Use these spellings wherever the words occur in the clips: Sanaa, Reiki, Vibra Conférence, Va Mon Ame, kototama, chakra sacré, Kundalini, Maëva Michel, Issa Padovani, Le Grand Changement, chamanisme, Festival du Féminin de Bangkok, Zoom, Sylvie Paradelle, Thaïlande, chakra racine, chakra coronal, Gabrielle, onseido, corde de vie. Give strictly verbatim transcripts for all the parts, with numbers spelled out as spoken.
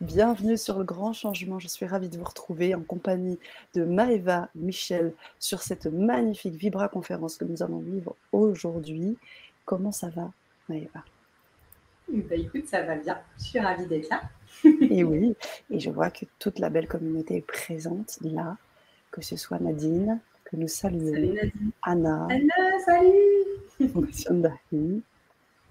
Bienvenue sur Le Grand Changement, je suis ravie de vous retrouver en compagnie de Maëva Michel sur cette magnifique Vibra Conférence que nous allons vivre aujourd'hui. Comment ça va, Maëva? Bah écoute, ça va bien, je suis ravie d'être là. Et oui, et je vois que toute la belle communauté est présente là, que ce soit Nadine, que nous saluons, salut Nadine. Anna, Anna, salut,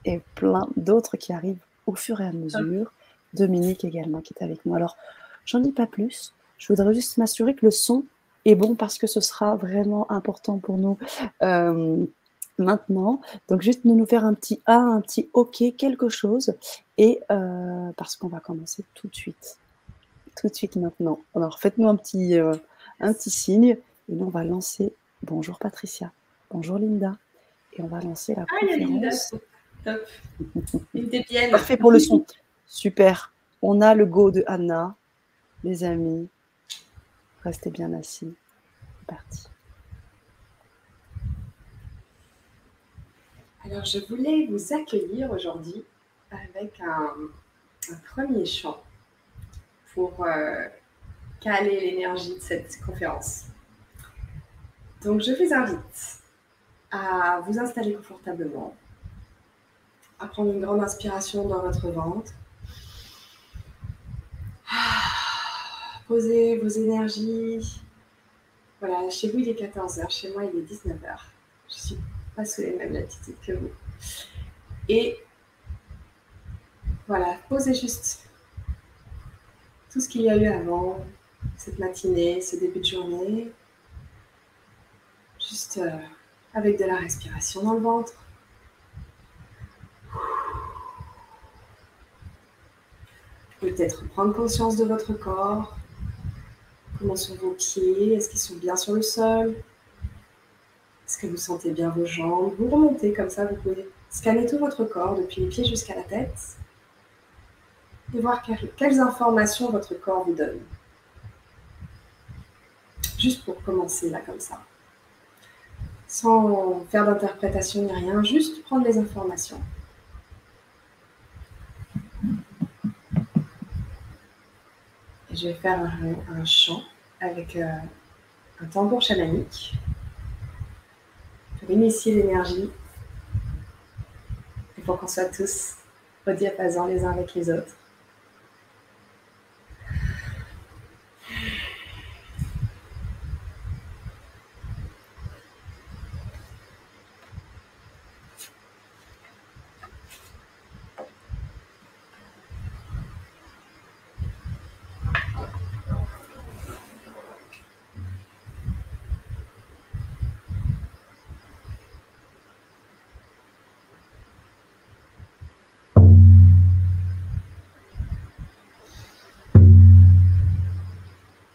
et plein d'autres qui arrivent au fur et à mesure, Dominique également qui est avec moi. Alors, j'en dis pas plus, je voudrais juste m'assurer que le son est bon parce que ce sera vraiment important pour nous euh, maintenant. Donc, juste nous, nous faire un petit A, un petit OK, quelque chose, et euh, parce qu'on va commencer tout de suite, tout de suite maintenant. Alors, faites-nous un petit, euh, un petit signe, et nous, on va lancer. Bonjour Patricia, bonjour Linda, et on va lancer la ah, conférence. Linda, top, c'était bien. Parfait pour le son. Super, on a le go de Anna, les amis, restez bien assis, c'est parti. Alors je voulais vous accueillir aujourd'hui avec un, un premier chant pour euh, caler l'énergie de cette conférence. Donc je vous invite à vous installer confortablement, à prendre une grande inspiration dans votre ventre. Posez vos énergies. Voilà, chez vous il est quatorze heures, chez moi il est dix-neuf heures. Je ne suis pas sous les mêmes latitudes que vous. Et voilà, posez juste tout ce qu'il y a eu avant, cette matinée, ce début de journée. Juste euh, avec de la respiration dans le ventre. Peut-être prendre conscience de votre corps. Comment sont vos pieds? Est-ce qu'ils sont bien sur le sol? Est-ce que vous sentez bien vos jambes? Vous remontez comme ça, vous pouvez scanner tout votre corps, depuis les pieds jusqu'à la tête, et voir quelles informations votre corps vous donne. Juste pour commencer là, comme ça. Sans faire d'interprétation ni rien, juste prendre les informations. Je vais faire un, un chant avec euh, un tambour chamanique pour initier l'énergie et pour qu'on soit tous au diapason les uns avec les autres.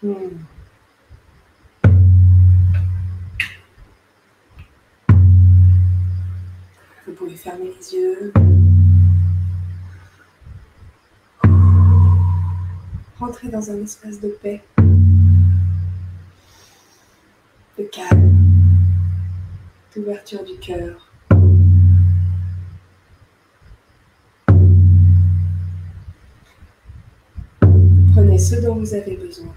Hmm. Vous pouvez fermer les yeux. Rentrez dans un espace de paix, de calme, d'ouverture du cœur. Prenez ce dont vous avez besoin.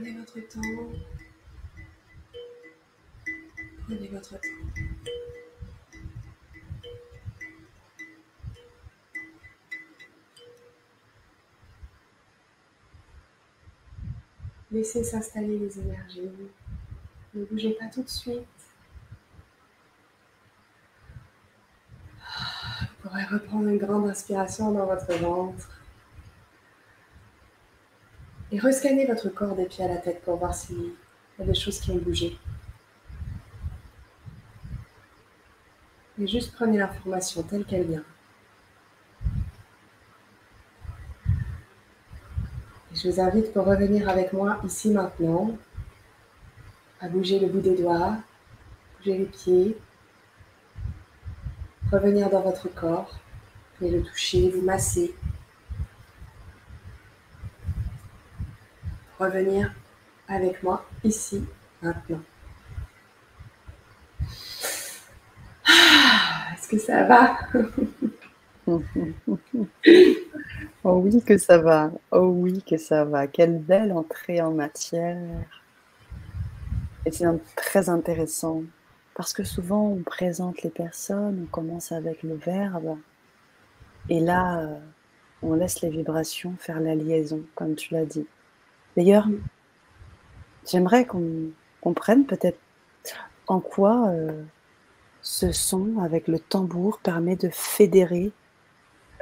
Prenez votre temps. Prenez votre temps. Laissez s'installer les énergies. Ne bougez pas tout de suite. Vous pourrez reprendre une grande inspiration dans votre ventre. Et rescannez votre corps des pieds à la tête pour voir s'il y a des choses qui ont bougé. Et juste prenez l'information telle qu'elle vient. Et je vous invite pour revenir avec moi ici maintenant à bouger le bout des doigts, bouger les pieds, revenir dans votre corps, et le toucher, vous masser. Revenir avec moi ici, maintenant. Ah, est-ce que ça va? Oh oui que ça va, oh oui que ça va. Quelle belle entrée en matière. Et c'est très intéressant parce que souvent on présente les personnes, on commence avec le verbe et là on laisse les vibrations faire la liaison comme tu l'as dit. D'ailleurs, j'aimerais qu'on comprenne peut-être en quoi euh, ce son avec le tambour permet de fédérer.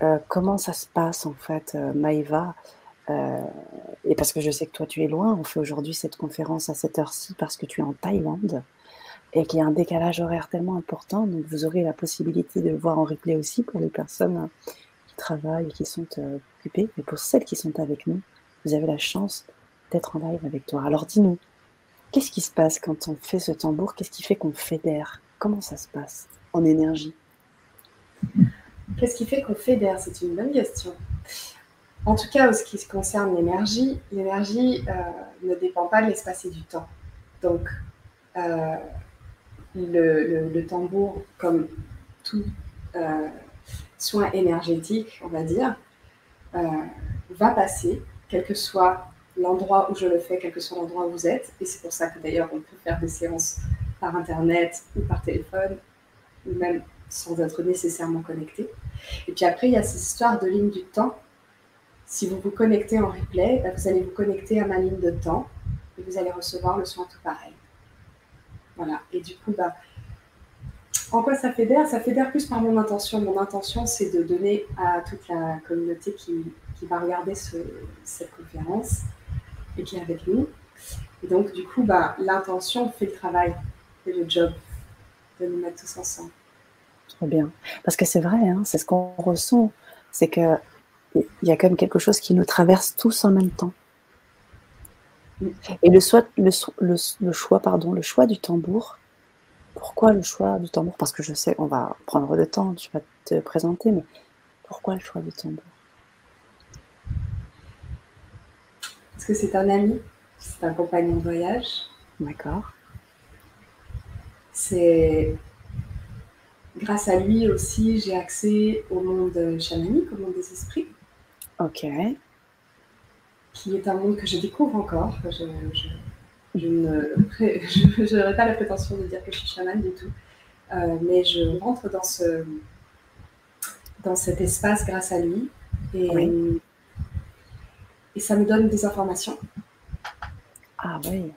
Euh, comment ça se passe en fait, euh, Maëva euh, et parce que je sais que toi tu es loin, on fait aujourd'hui cette conférence à cette heure-ci parce que tu es en Thaïlande et qu'il y a un décalage horaire tellement important, donc vous aurez la possibilité de le voir en replay aussi pour les personnes euh, qui travaillent, qui sont euh, occupées, mais pour celles qui sont avec nous, vous avez la chance d'être en live avec toi. Alors dis-nous, qu'est-ce qui se passe quand on fait ce tambour? Qu'est-ce qui fait qu'on fédère? Comment ça se passe en énergie? Qu'est-ce qui fait qu'on fédère? C'est une bonne question. En tout cas, en ce qui concerne l'énergie, l'énergie euh, ne dépend pas de l'espace et du temps. Donc, euh, le, le, le tambour, comme tout euh, soin énergétique, on va dire, euh, va passer, quel que soit l'endroit où je le fais, quel que soit l'endroit où vous êtes, et c'est pour ça que d'ailleurs on peut faire des séances par internet ou par téléphone, ou même sans être nécessairement connecté. Et puis après, il y a cette histoire de ligne du temps. Si vous vous connectez en replay, vous allez vous connecter à ma ligne de temps, et vous allez recevoir le soin tout pareil. Voilà, et du coup, bah, en quoi ça fédère? Ça fédère plus par mon intention. Mon intention, c'est de donner à toute la communauté qui, qui va regarder ce, cette conférence, et qui est avec nous. Et donc, du coup, bah, l'intention fait le travail, fait le job de nous mettre tous ensemble. Trop bien. Parce que c'est vrai, hein, c'est ce qu'on ressent. C'est qu'il y a quand même quelque chose qui nous traverse tous en même temps. Et le, so- le, so- le, le, choix, pardon, le choix du tambour, pourquoi le choix du tambour? Parce que je sais, on va prendre le temps, je vais te présenter, mais pourquoi le choix du tambour? Parce que c'est un ami, c'est un compagnon de voyage. D'accord. C'est... Grâce à lui aussi, j'ai accès au monde chamanique, au monde des esprits. Ok. Qui est un monde que je découvre encore. Je, je, je n'aurais pas la prétention de dire que je suis chamane du tout. Euh, mais je rentre dans, ce, dans cet espace grâce à lui. Et, oui. Et ça me donne des informations. Ah oui.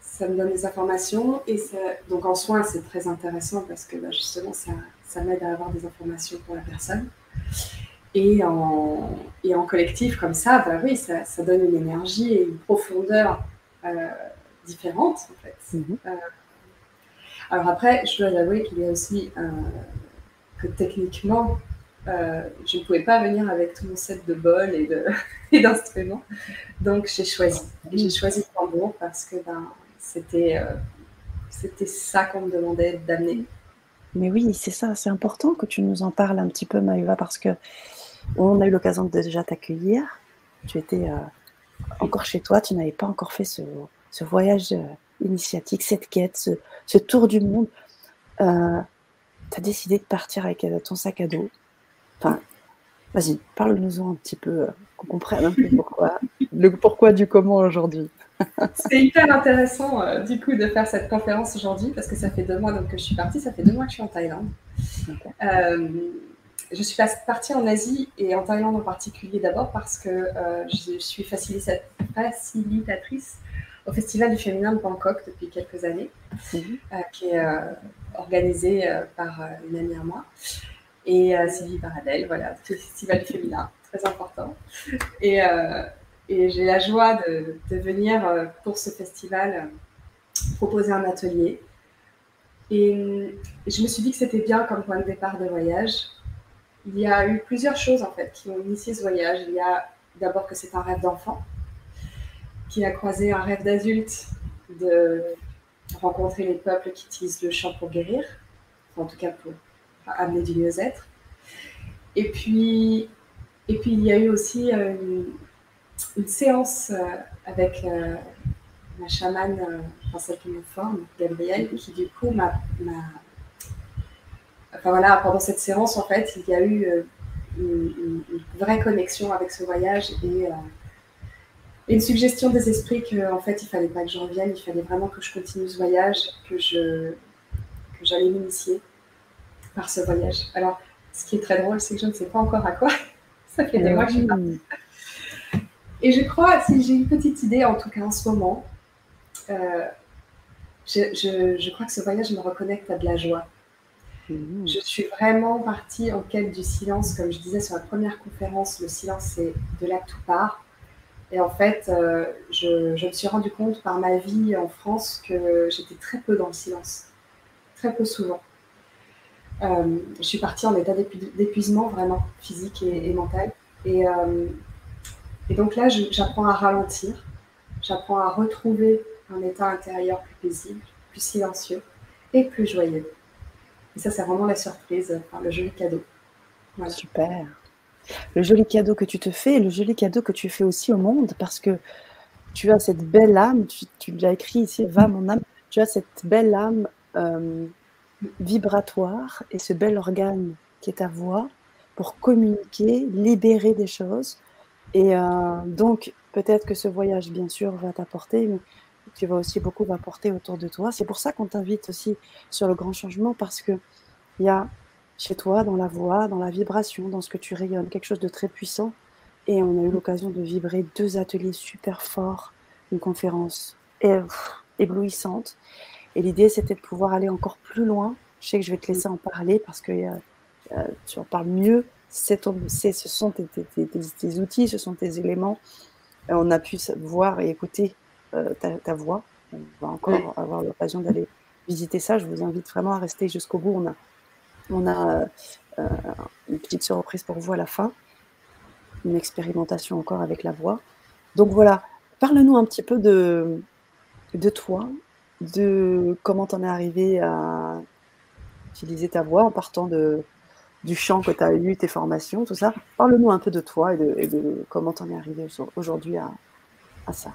Ça me donne des informations et ça, donc en soin c'est très intéressant parce que bah, justement ça, ça m'aide à avoir des informations pour la personne et en, et en collectif comme ça, bah oui, ça, ça donne une énergie et une profondeur euh, différente en fait. Mm-hmm. Euh, alors après je dois avouer qu'il y a aussi euh, que techniquement euh, je ne pouvais pas venir avec tout mon set de bols et, de, et d'instruments, donc j'ai choisi et j'ai choisi le tambour parce que bah, C'était, euh, c'était ça qu'on me demandait d'amener. Mais oui, c'est ça, c'est important que tu nous en parles un petit peu, Maëva, parce que on a eu l'occasion de déjà t'accueillir. Tu étais euh, encore chez toi, tu n'avais pas encore fait ce, ce voyage euh, initiatique, cette quête, ce, ce tour du monde. Euh, tu as décidé de partir avec ton sac à dos. Enfin, vas-y, parle-nous-en un petit peu, euh, qu'on comprenne un peu pourquoi, le pourquoi du comment aujourd'hui. C'est hyper intéressant euh, du coup de faire cette conférence aujourd'hui parce que ça fait deux mois donc, que je suis partie, ça fait deux mois que je suis en Thaïlande. Okay. Euh, je suis partie en Asie et en Thaïlande en particulier d'abord parce que euh, je suis facilitatrice au Festival du Féminin de Bangkok depuis quelques années, mm-hmm. euh, qui est euh, organisé euh, par euh, une amie à moi et euh, Sylvie Paradelle, voilà, Festival du Féminin, très important. Et, euh, et j'ai la joie de, de venir euh, pour ce festival euh, proposer un atelier. Et euh, je me suis dit que c'était bien comme point de départ de voyage. Il y a eu plusieurs choses en fait qui ont initié ce voyage. Il y a d'abord que c'est un rêve d'enfant qui a croisé un rêve d'adulte de rencontrer les peuples qui utilisent le chant pour guérir, en tout cas pour amener du mieux-être. Et puis, et puis il y a eu aussi une, une séance avec euh, ma chamane, enfin celle qui me forme, Gabrielle, qui du coup m'a... Enfin voilà, pendant cette séance, en fait, il y a eu euh, une, une vraie connexion avec ce voyage et euh, une suggestion des esprits qu'en fait, il ne fallait pas que j'en vienne, il fallait vraiment que je continue ce voyage, que, je, que j'allais m'initier par ce voyage. Alors, ce qui est très drôle, c'est que je ne sais pas encore à quoi. Ça fait des mois que je suis partie. Et je crois, si j'ai une petite idée, en tout cas en ce moment, euh, je, je, je crois que ce voyage me reconnecte à de la joie. Je suis vraiment partie en quête du silence, comme je disais sur la première conférence, le silence c'est de là que tout part. Et en fait, euh, je, je me suis rendu compte par ma vie en France que j'étais très peu dans le silence, très peu souvent. Euh, je suis partie en état d'épuisement vraiment physique et, et mental. Et, euh, et donc là, je, j'apprends à ralentir, j'apprends à retrouver un état intérieur plus paisible, plus silencieux et plus joyeux. Et ça, c'est vraiment la surprise, enfin, le joli cadeau. Voilà. Super. Le joli cadeau que tu te fais et le joli cadeau que tu fais aussi au monde parce que tu as cette belle âme, tu, tu l'as écrit ici, Va Mon Ame, tu as cette belle âme euh, vibratoire et ce bel organe qui est ta voix pour communiquer, libérer des choses. Et euh, donc, peut-être que ce voyage, bien sûr, va t'apporter... Mais tu vas aussi beaucoup apporter autour de toi. C'est pour ça qu'on t'invite aussi sur le grand changement, parce qu'il y a chez toi, dans la voix, dans la vibration, dans ce que tu rayonnes, quelque chose de très puissant. Et on a eu l'occasion de vibrer deux ateliers super forts, une conférence éblouissante. Et l'idée, c'était de pouvoir aller encore plus loin. Je sais que je vais te laisser en parler, parce que euh, tu en parles mieux. C'est ton, c'est, ce sont tes, tes, tes, tes outils, ce sont tes éléments. Euh, on a pu voir et écouter Euh, ta, ta voix. On va encore ouais. avoir l'occasion d'aller visiter ça. Je vous invite vraiment à rester jusqu'au bout. On a, on a euh, une petite surprise pour vous à la fin, une expérimentation encore avec la voix. Donc voilà, parle-nous un petit peu de, de toi, de comment t'en es arrivée à utiliser ta voix en partant de, du chant que tu as eu, tes formations, tout ça. Parle-nous un peu de toi et de, et de comment t'en es arrivée aujourd'hui à, à ça.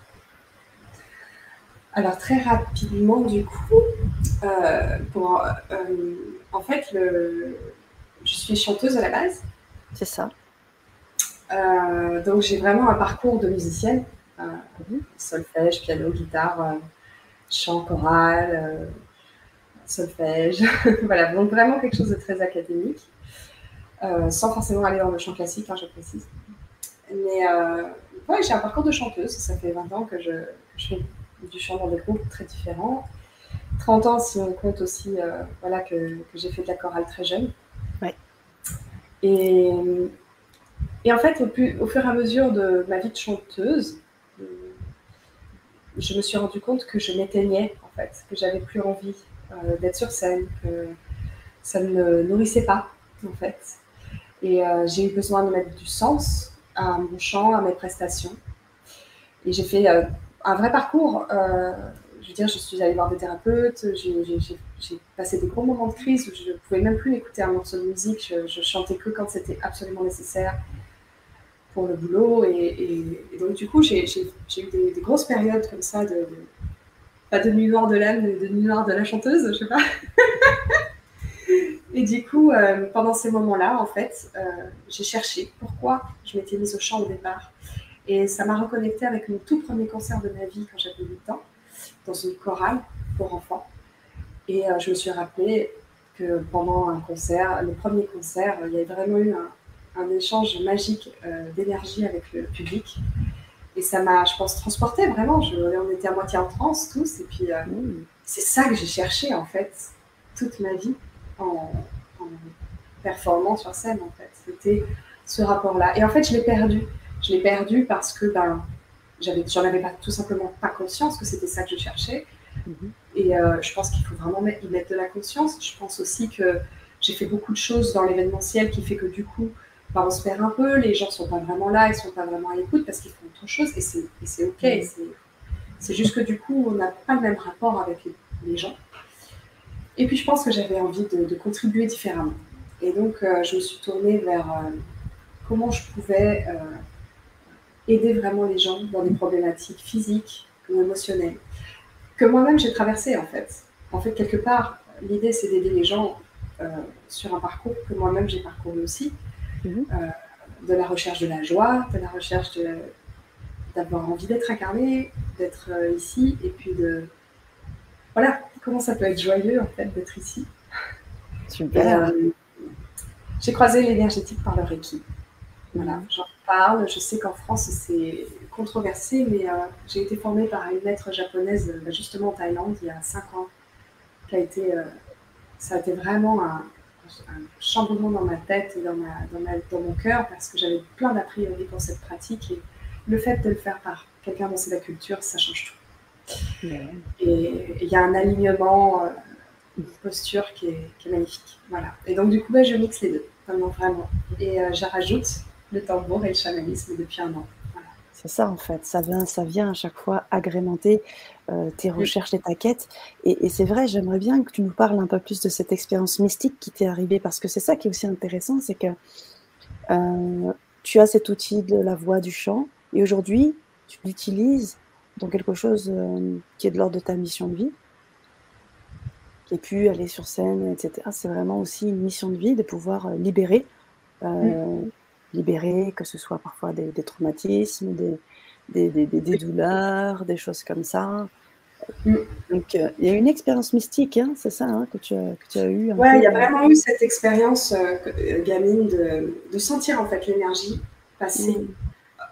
Alors très rapidement du coup, euh, pour, euh, en fait, le, je suis chanteuse à la base. C'est ça. Euh, donc j'ai vraiment un parcours de musicienne, euh, solfège, piano, guitare, euh, chant, choral, euh, solfège, voilà, donc vraiment quelque chose de très académique, euh, sans forcément aller dans le chant classique, hein, je précise. Mais euh, ouais, j'ai un parcours de chanteuse, ça fait vingt ans que je, que je fais du chant dans des groupes très différents. trente ans si on compte aussi euh, voilà, que, que j'ai fait de la chorale très jeune. Ouais. Et, et en fait, au, pu, au fur et à mesure de ma vie de chanteuse, je me suis rendu compte que je m'éteignais, en fait, que j'avais plus envie euh, d'être sur scène, que ça ne me nourrissait pas, en fait. Et euh, j'ai eu besoin de mettre du sens à mon chant, à mes prestations. Et j'ai fait... Euh, un vrai parcours, euh, je veux dire, je suis allée voir des thérapeutes, j'ai, j'ai, j'ai passé des gros moments de crise où je ne pouvais même plus écouter un morceau de musique, je, je chantais que quand c'était absolument nécessaire pour le boulot, et, et, et donc du coup, j'ai, j'ai, j'ai eu des, des grosses périodes comme ça, de, de, pas de nuit noire de l'âme, mais de nuit noire de la chanteuse, je sais pas. Et du coup, euh, pendant ces moments-là, en fait, euh, j'ai cherché pourquoi je m'étais mise au chant au départ. Et ça m'a reconnectée avec mon tout premier concert de ma vie quand j'avais huit ans, dans une chorale pour enfants. Et euh, je me suis rappelée que pendant un concert, le premier concert, il y avait vraiment eu un, un échange magique euh, d'énergie avec le public. Et ça m'a, je pense, transportée vraiment. Je, on était à moitié en transe tous. Et puis, euh, mmh. c'est ça que j'ai cherché en fait, toute ma vie, en, en performant sur scène en fait. C'était ce rapport-là. Et en fait, je l'ai perdu. Je l'ai perdu parce que ben, j'avais, j'en avais pas, tout simplement pas conscience que c'était ça que je cherchais. Mmh. Et euh, je pense qu'il faut vraiment y mettre de la conscience. Je pense aussi que j'ai fait beaucoup de choses dans l'événementiel qui fait que du coup, ben, on se perd un peu, les gens ne sont pas vraiment là, ils ne sont pas vraiment à l'écoute parce qu'ils font autre chose et c'est, et c'est OK. Mmh. C'est, c'est juste que du coup, on n'a pas le même rapport avec les, les gens. Et puis, je pense que j'avais envie de, de contribuer différemment. Et donc, euh, je me suis tournée vers euh, comment je pouvais euh, aider vraiment les gens dans des problématiques physiques ou émotionnelles que moi-même, j'ai traversées, en fait. En fait, quelque part, l'idée, c'est d'aider les gens euh, sur un parcours que moi-même, j'ai parcouru aussi. Mmh. Euh, de la recherche de la joie, de la recherche de, d'avoir envie d'être incarné, d'être euh, ici, et puis de... Voilà, comment ça peut être joyeux, en fait, d'être ici. Super. Euh, j'ai croisé l'énergétique par le Reiki. Voilà, mmh. j'en parle. Je sais qu'en France, c'est controversé, mais euh, j'ai été formée par une maître japonaise, justement en Thaïlande, il y a cinq ans, qui a été... Euh, ça a été vraiment un... un chamboulement dans ma tête et dans, ma, dans, ma, dans mon cœur parce que j'avais plein d'a priori pour cette pratique et le fait de le faire par quelqu'un dans sa culture, ça change tout. Mmh. Et il y a un alignement, une posture qui est, qui est magnifique. Voilà. Et donc du coup, bah, je mixe les deux, vraiment, vraiment. Et euh, je rajoute le tambour et le chamanisme depuis un an. Voilà. C'est ça en fait, ça vient, ça vient à chaque fois agrémenter Euh, tes recherches et ta quête. Et, et c'est vrai, j'aimerais bien que tu nous parles un peu plus de cette expérience mystique qui t'est arrivée, parce que c'est ça qui est aussi intéressant, c'est que euh, tu as cet outil de la voix, du chant, et aujourd'hui, tu l'utilises dans quelque chose euh, qui est de l'ordre de ta mission de vie, qui est pu aller sur scène, et cetera. C'est vraiment aussi une mission de vie de pouvoir euh, libérer, euh, mmh. libérer, que ce soit parfois des, des traumatismes, des, des, des, des, des douleurs, des choses comme ça. Donc, il euh, y a une expérience mystique, hein, c'est ça, hein, que tu as, que tu as eu. Oui, il y a vraiment eu cette expérience euh, gamine de, de sentir en fait l'énergie passer.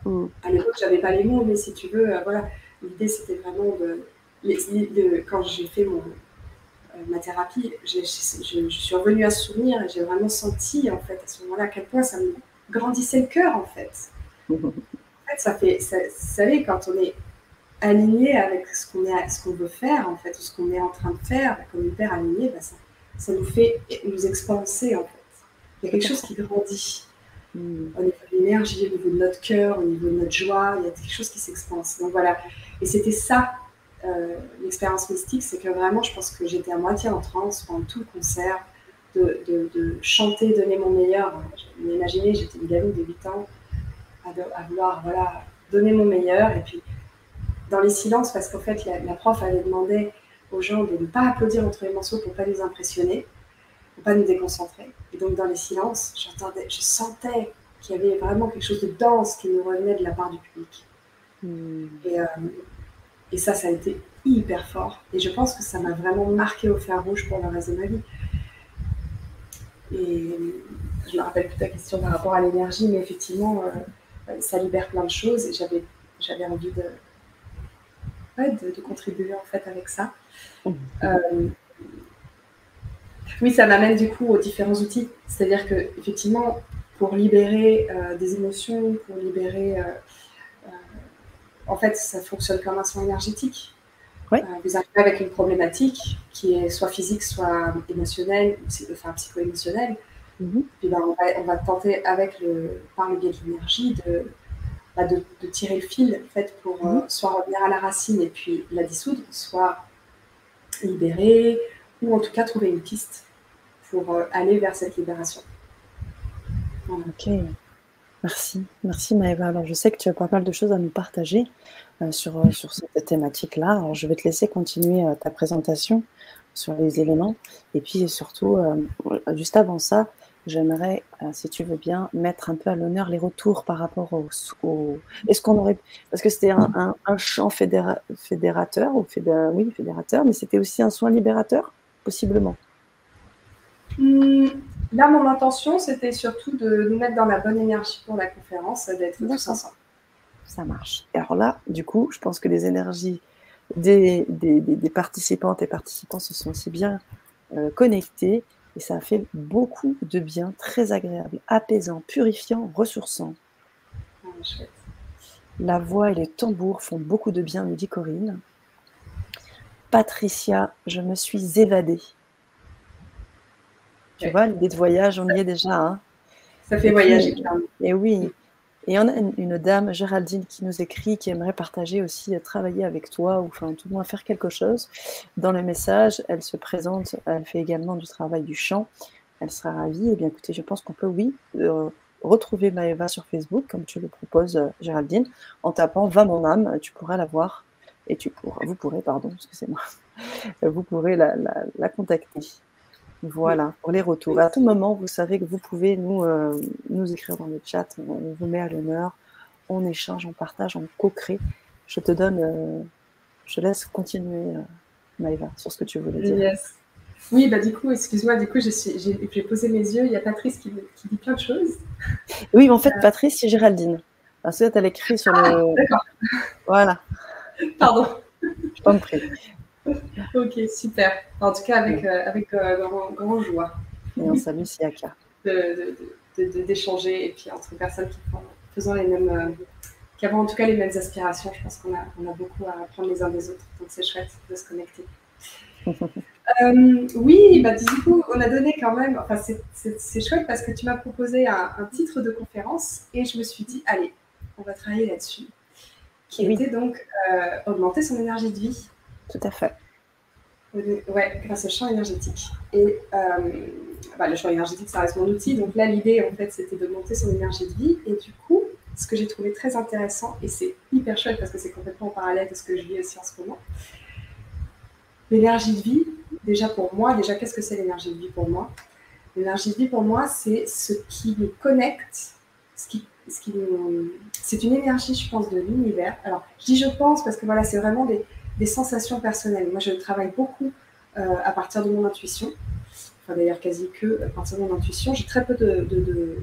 Mmh. Mmh. À l'époque, je n'avais pas les mots, mais si tu veux, euh, voilà, l'idée c'était vraiment de, les, de quand j'ai fait mon, euh, ma thérapie, j'ai, j'ai, je, je suis revenue à ce souvenir et j'ai vraiment senti en fait à ce moment-là à quel point ça me grandissait le cœur en fait. Mmh. En fait, ça fait, ça, vous savez, quand on est aligné avec ce qu'on, est, ce qu'on veut faire, en fait, ou ce qu'on est en train de faire, comme hyper aligné, bah ça, ça nous fait nous expanser, en fait. Il y a quelque chose qui grandit. Mmh. Au niveau de l'énergie, au niveau de notre cœur, au niveau de notre joie, il y a quelque chose qui s'expanse. Donc voilà. Et c'était ça, euh, l'expérience mystique, c'est que vraiment, je pense que j'étais à moitié en transe pendant tout le concert, de, de, de chanter, donner mon meilleur. Vous imaginez, j'étais une gamine de huit ans, à, de, à vouloir, voilà, donner mon meilleur. Et puis, dans les silences, parce qu'en fait, la, la prof avait demandé aux gens de ne pas applaudir entre les morceaux pour ne pas nous impressionner, pour ne pas nous déconcentrer. Et donc, dans les silences, j'entendais, je sentais qu'il y avait vraiment quelque chose de dense qui nous revenait de la part du public. Mmh. Et, euh, et ça, ça a été hyper fort. Et je pense que ça m'a vraiment marqué au fer rouge pour le reste de ma vie. Et je me rappelle toute la question par rapport à l'énergie, mais effectivement, euh, ça libère plein de choses. Et j'avais, j'avais envie de... De, de contribuer en fait avec ça. Mmh. Euh, oui, ça m'amène du coup aux différents outils. C'est-à-dire que effectivement, pour libérer euh, des émotions, pour libérer, euh, euh, en fait, ça fonctionne comme un soin énergétique. Oui. Euh, vous arrivez avec une problématique qui est soit physique, soit émotionnelle, enfin psycho-émotionnelle. Mmh. Puis ben, on va, on va tenter avec le, par le biais de l'énergie de De, de tirer le fil en fait, pour euh, soit revenir à la racine et puis la dissoudre, soit libérer, ou en tout cas trouver une piste pour euh, aller vers cette libération. Voilà. Ok, merci, merci Maëva. Alors je sais que tu as pas mal de choses à nous partager euh, sur, euh, sur cette thématique-là. Alors je vais te laisser continuer euh, ta présentation sur les éléments, et puis surtout, euh, juste avant ça, j'aimerais, euh, si tu veux bien, mettre un peu à l'honneur les retours par rapport au... au... Est-ce qu'on aurait... Parce que c'était un, un, un chant fédéra... fédérateur, ou fédéra... oui, fédérateur, mais c'était aussi un soin libérateur, possiblement. Là, mon intention, c'était surtout de nous mettre dans la bonne énergie pour la conférence, d'être tous ensemble. Ça marche. Et alors là, du coup, je pense que les énergies des, des, des, des participantes et participants se sont aussi bien euh, connectées. Et ça a fait beaucoup de bien, très agréable, apaisant, purifiant, ressourçant. Ah, chouette. La voix et les tambours font beaucoup de bien, nous dit Corinne. Patricia, je me suis évadée. Tu ouais. vois, l'idée de voyage, on y est déjà. Hein. Ça fait et voyager. Puis, et oui. Et on a une, une dame, Géraldine, qui nous écrit, qui aimerait partager aussi, travailler avec toi, ou enfin, tout le moins faire quelque chose. Dans le message, elle se présente, elle fait également du travail du chant. Elle sera ravie. Eh bien, écoutez, je pense qu'on peut, oui, euh, retrouver Maëva sur Facebook, comme tu le proposes, euh, Géraldine, en tapant Va Mon Ame, tu pourras la voir. Et tu pourras, vous pourrez, pardon, excusez-moi, vous pourrez la, la, la contacter. Voilà, pour les retours. À tout moment, vous savez que vous pouvez nous, euh, nous écrire dans le chat. On, on vous met à l'honneur, on échange, on partage, on co-crée. Je te donne, euh, je te laisse continuer, euh, Maëva, sur ce que tu voulais dire. Yes. Oui, bah du coup, excuse-moi, du coup, j'ai posé mes yeux. Il y a Patrice qui, qui dit plein de choses. Oui, en fait, euh... Patrice, c'est Géraldine. Parce que tu as écrit sur ah, le... D'accord. Voilà. Pardon. Je t'en prie. Ok, super. En tout cas, avec, euh, avec euh, grand, grand joie. Et on s'amuse s'il y a qu'à. D'échanger et puis entre personnes qui font, faisant les mêmes, euh, qui avons en tout cas les mêmes aspirations. Je pense qu'on a, on a beaucoup à apprendre les uns des autres. Donc c'est chouette de se connecter. euh, oui, bah, du coup, on a donné quand même. Enfin, c'est chouette parce que tu m'as proposé un, un titre de conférence et je me suis dit, allez, on va travailler là-dessus. Qui oui. était donc euh, augmenter son énergie de vie. Tout à fait. Ouais, grâce au champ énergétique. Et euh, bah, le champ énergétique, ça reste mon outil. Donc là, l'idée, en fait, c'était d'augmenter son énergie de vie. Et du coup, ce que j'ai trouvé très intéressant, et c'est hyper chouette parce que c'est complètement en parallèle de ce que je vis aussi en ce moment, l'énergie de vie, déjà pour moi, déjà, qu'est-ce que c'est l'énergie de vie pour moi? L'énergie de vie pour moi, c'est ce qui nous connecte, ce qui ce qui nous... C'est une énergie, je pense, de l'univers. Alors, je dis je pense parce que voilà, c'est vraiment des... des sensations personnelles. Moi, je travaille beaucoup euh, à partir de mon intuition. Enfin, d'ailleurs, quasi que à partir de mon intuition. J'ai très peu de, de, de,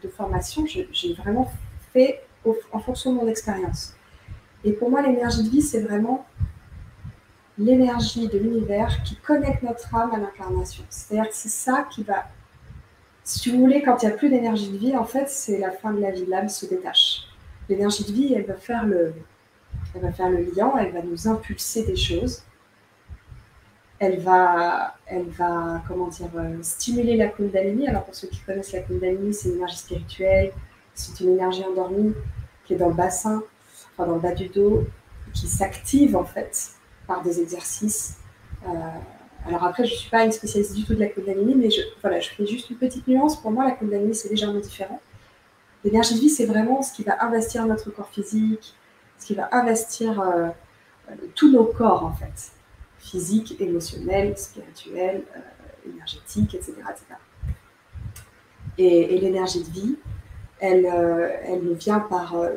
de formation. J'ai vraiment fait au, en fonction de mon expérience. Et pour moi, l'énergie de vie, c'est vraiment l'énergie de l'univers qui connecte notre âme à l'incarnation. C'est-à-dire que c'est ça qui va... Si vous voulez, quand il n'y a plus d'énergie de vie, en fait, c'est la fin de la vie. L'âme se détache. L'énergie de vie, elle va faire le... Elle va faire le lien, elle va nous impulser des choses. Elle va, elle va comment dire, stimuler la Kundalini. Alors pour ceux qui connaissent la Kundalini, c'est une énergie spirituelle, c'est une énergie endormie qui est dans le bassin, enfin dans le bas du dos, qui s'active en fait par des exercices. Euh, alors après, je ne suis pas une spécialiste du tout de la Kundalini, mais je, voilà, je fais juste une petite nuance. Pour moi, la Kundalini, c'est légèrement différent. L'énergie de vie, c'est vraiment ce qui va investir notre corps physique, qui va investir euh, euh, tous nos corps, en fait, physique, émotionnel, spirituel, euh, énergétique, et cetera, et cetera. Et, et l'énergie de vie, elle, euh, elle, nous vient par, euh,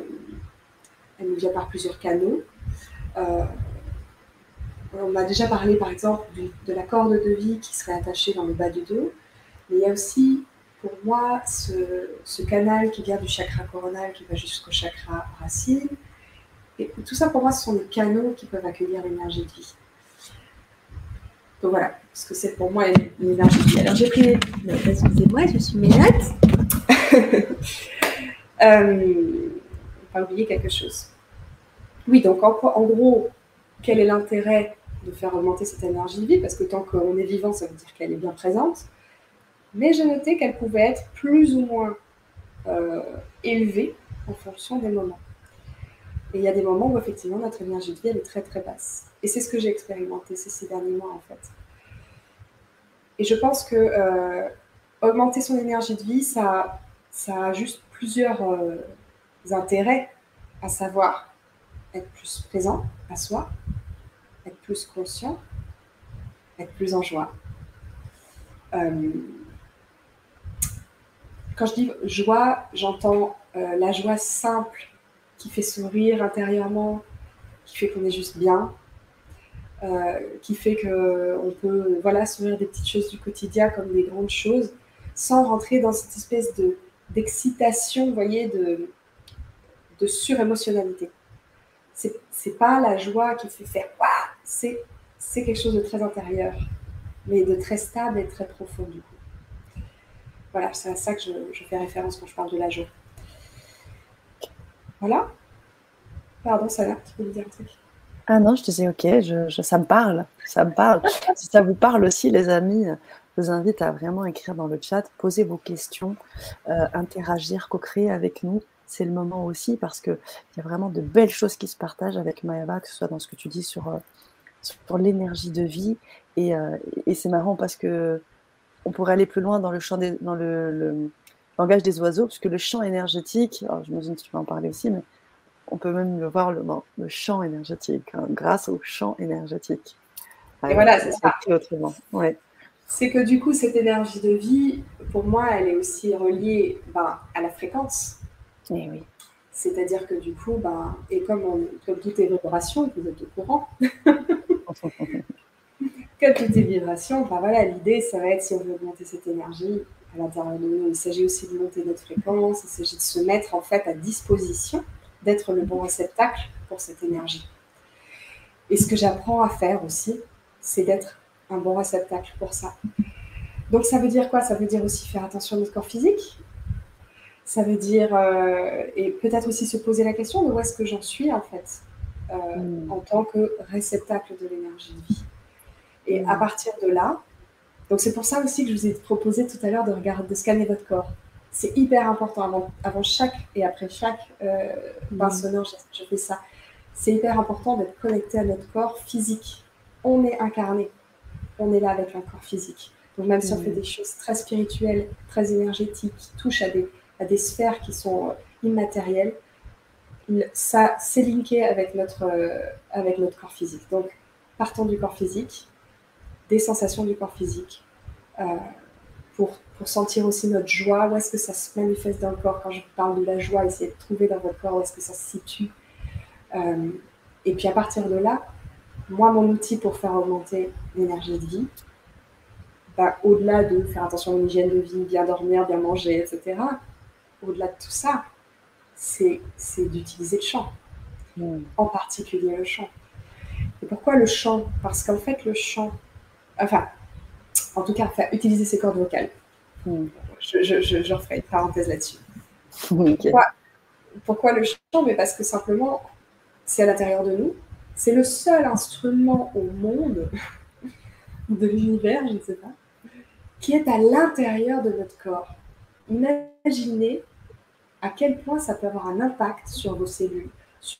elle nous vient par plusieurs canaux. Euh, on a déjà parlé, par exemple, du, de la corde de vie qui serait attachée dans le bas du dos, mais il y a aussi, pour moi, ce, ce canal qui vient du chakra coronal, qui va jusqu'au chakra racine. Et tout ça, pour moi, ce sont des canaux qui peuvent accueillir l'énergie de vie. Donc voilà, ce que c'est pour moi l'énergie de vie. Alors j'ai pris... Excusez-moi, je suis mes notes. euh, on va oublier quelque chose. Oui, donc en, en gros, quel est l'intérêt de faire augmenter cette énergie de vie? Parce que tant qu'on est vivant, ça veut dire qu'elle est bien présente. Mais j'ai noté qu'elle pouvait être plus ou moins euh, élevée en fonction des moments. Et il y a des moments où, effectivement, notre énergie de vie, elle est très, très basse. Et c'est ce que j'ai expérimenté ces, ces derniers mois, en fait. Et je pense que euh, augmenter son énergie de vie, ça, ça a juste plusieurs euh, intérêts, à savoir être plus présent à soi, être plus conscient, être plus en joie. Euh, Quand je dis joie, j'entends euh, la joie simple qui fait sourire intérieurement, qui fait qu'on est juste bien, euh, qui fait qu'on peut voilà, sourire des petites choses du quotidien comme des grandes choses, sans rentrer dans cette espèce de, d'excitation, vous voyez, de, de surémotionnalité. C'est, c'est pas la joie qui fait faire « waouh », c'est c'est quelque chose de très intérieur, mais de très stable et très profond du coup. Voilà, c'est à ça que je, je fais référence quand je parle de la joie. Voilà. Pardon, Sanaa, tu peux me dire un truc ? Ah non, je disais ok, je, je, ça me parle, ça me parle. Si ça vous parle aussi, les amis, je vous invite à vraiment écrire dans le chat, poser vos questions, euh, interagir, co-créer avec nous. C'est le moment aussi parce qu'il y a vraiment de belles choses qui se partagent avec Maëva, que ce soit dans ce que tu dis sur, euh, sur l'énergie de vie. Et, euh, et c'est marrant parce que on pourrait aller plus loin dans le champ des, dans le, le langage des oiseaux, puisque le champ énergétique, alors j'imagine que tu vas en parler aussi, mais on peut même le voir, le, le champ énergétique, hein, grâce au champ énergétique. Et euh, voilà, c'est ça. Autrement. Ouais. C'est que du coup, cette énergie de vie, pour moi, elle est aussi reliée ben, à la fréquence. Et oui. C'est-à-dire que du coup, ben, et comme, on, comme toutes les vibrations, vous êtes au courant. Comme toutes les vibrations, ben voilà, l'idée, ça va être si on veut augmenter cette énergie à l'intérieur de nous. Il s'agit aussi de monter notre fréquence, il s'agit de se mettre en fait à disposition, d'être le bon réceptacle pour cette énergie. Et ce que j'apprends à faire aussi, c'est d'être un bon réceptacle pour ça. Donc ça veut dire quoi? Ça veut dire aussi faire attention à notre corps physique. Ça veut dire, euh, et peut-être aussi se poser la question de où est-ce que j'en suis en fait, euh, mmh. en tant que réceptacle de l'énergie de vie. Et mmh. à partir de là, donc c'est pour ça aussi que je vous ai proposé tout à l'heure de regarder, de scanner votre corps. C'est hyper important, avant, avant chaque et après chaque euh, mmh. bain sonore, je, je fais ça. C'est hyper important d'être connecté à notre corps physique. On est incarné, on est là avec un corps physique. Donc même mmh. si on fait des choses très spirituelles, très énergétiques, qui touchent à des à des sphères qui sont immatérielles, ça c'est linké avec notre, euh, avec notre corps physique. Donc, partons du corps physique, des sensations du corps physique, euh, pour, pour sentir aussi notre joie, où est-ce que ça se manifeste dans le corps. Quand je vous parle de la joie, essayez de trouver dans votre corps où est-ce que ça se situe. Euh, et puis à partir de là, moi, mon outil pour faire augmenter l'énergie de vie, ben, au-delà de faire attention à l'hygiène de vie, bien dormir, bien manger, et cetera, au-delà de tout ça, c'est, c'est d'utiliser le chant, mmh. en particulier le chant. Et pourquoi le chant? Parce qu'en fait, le chant, enfin, en tout cas, utiliser ses cordes vocales. Mmh. Je, je, je, je referai une parenthèse là-dessus. Okay. Pourquoi, pourquoi le chant? Mais parce que simplement, c'est à l'intérieur de nous. C'est le seul instrument au monde, de l'univers, je ne sais pas, qui est à l'intérieur de notre corps. Imaginez à quel point ça peut avoir un impact sur vos cellules, sur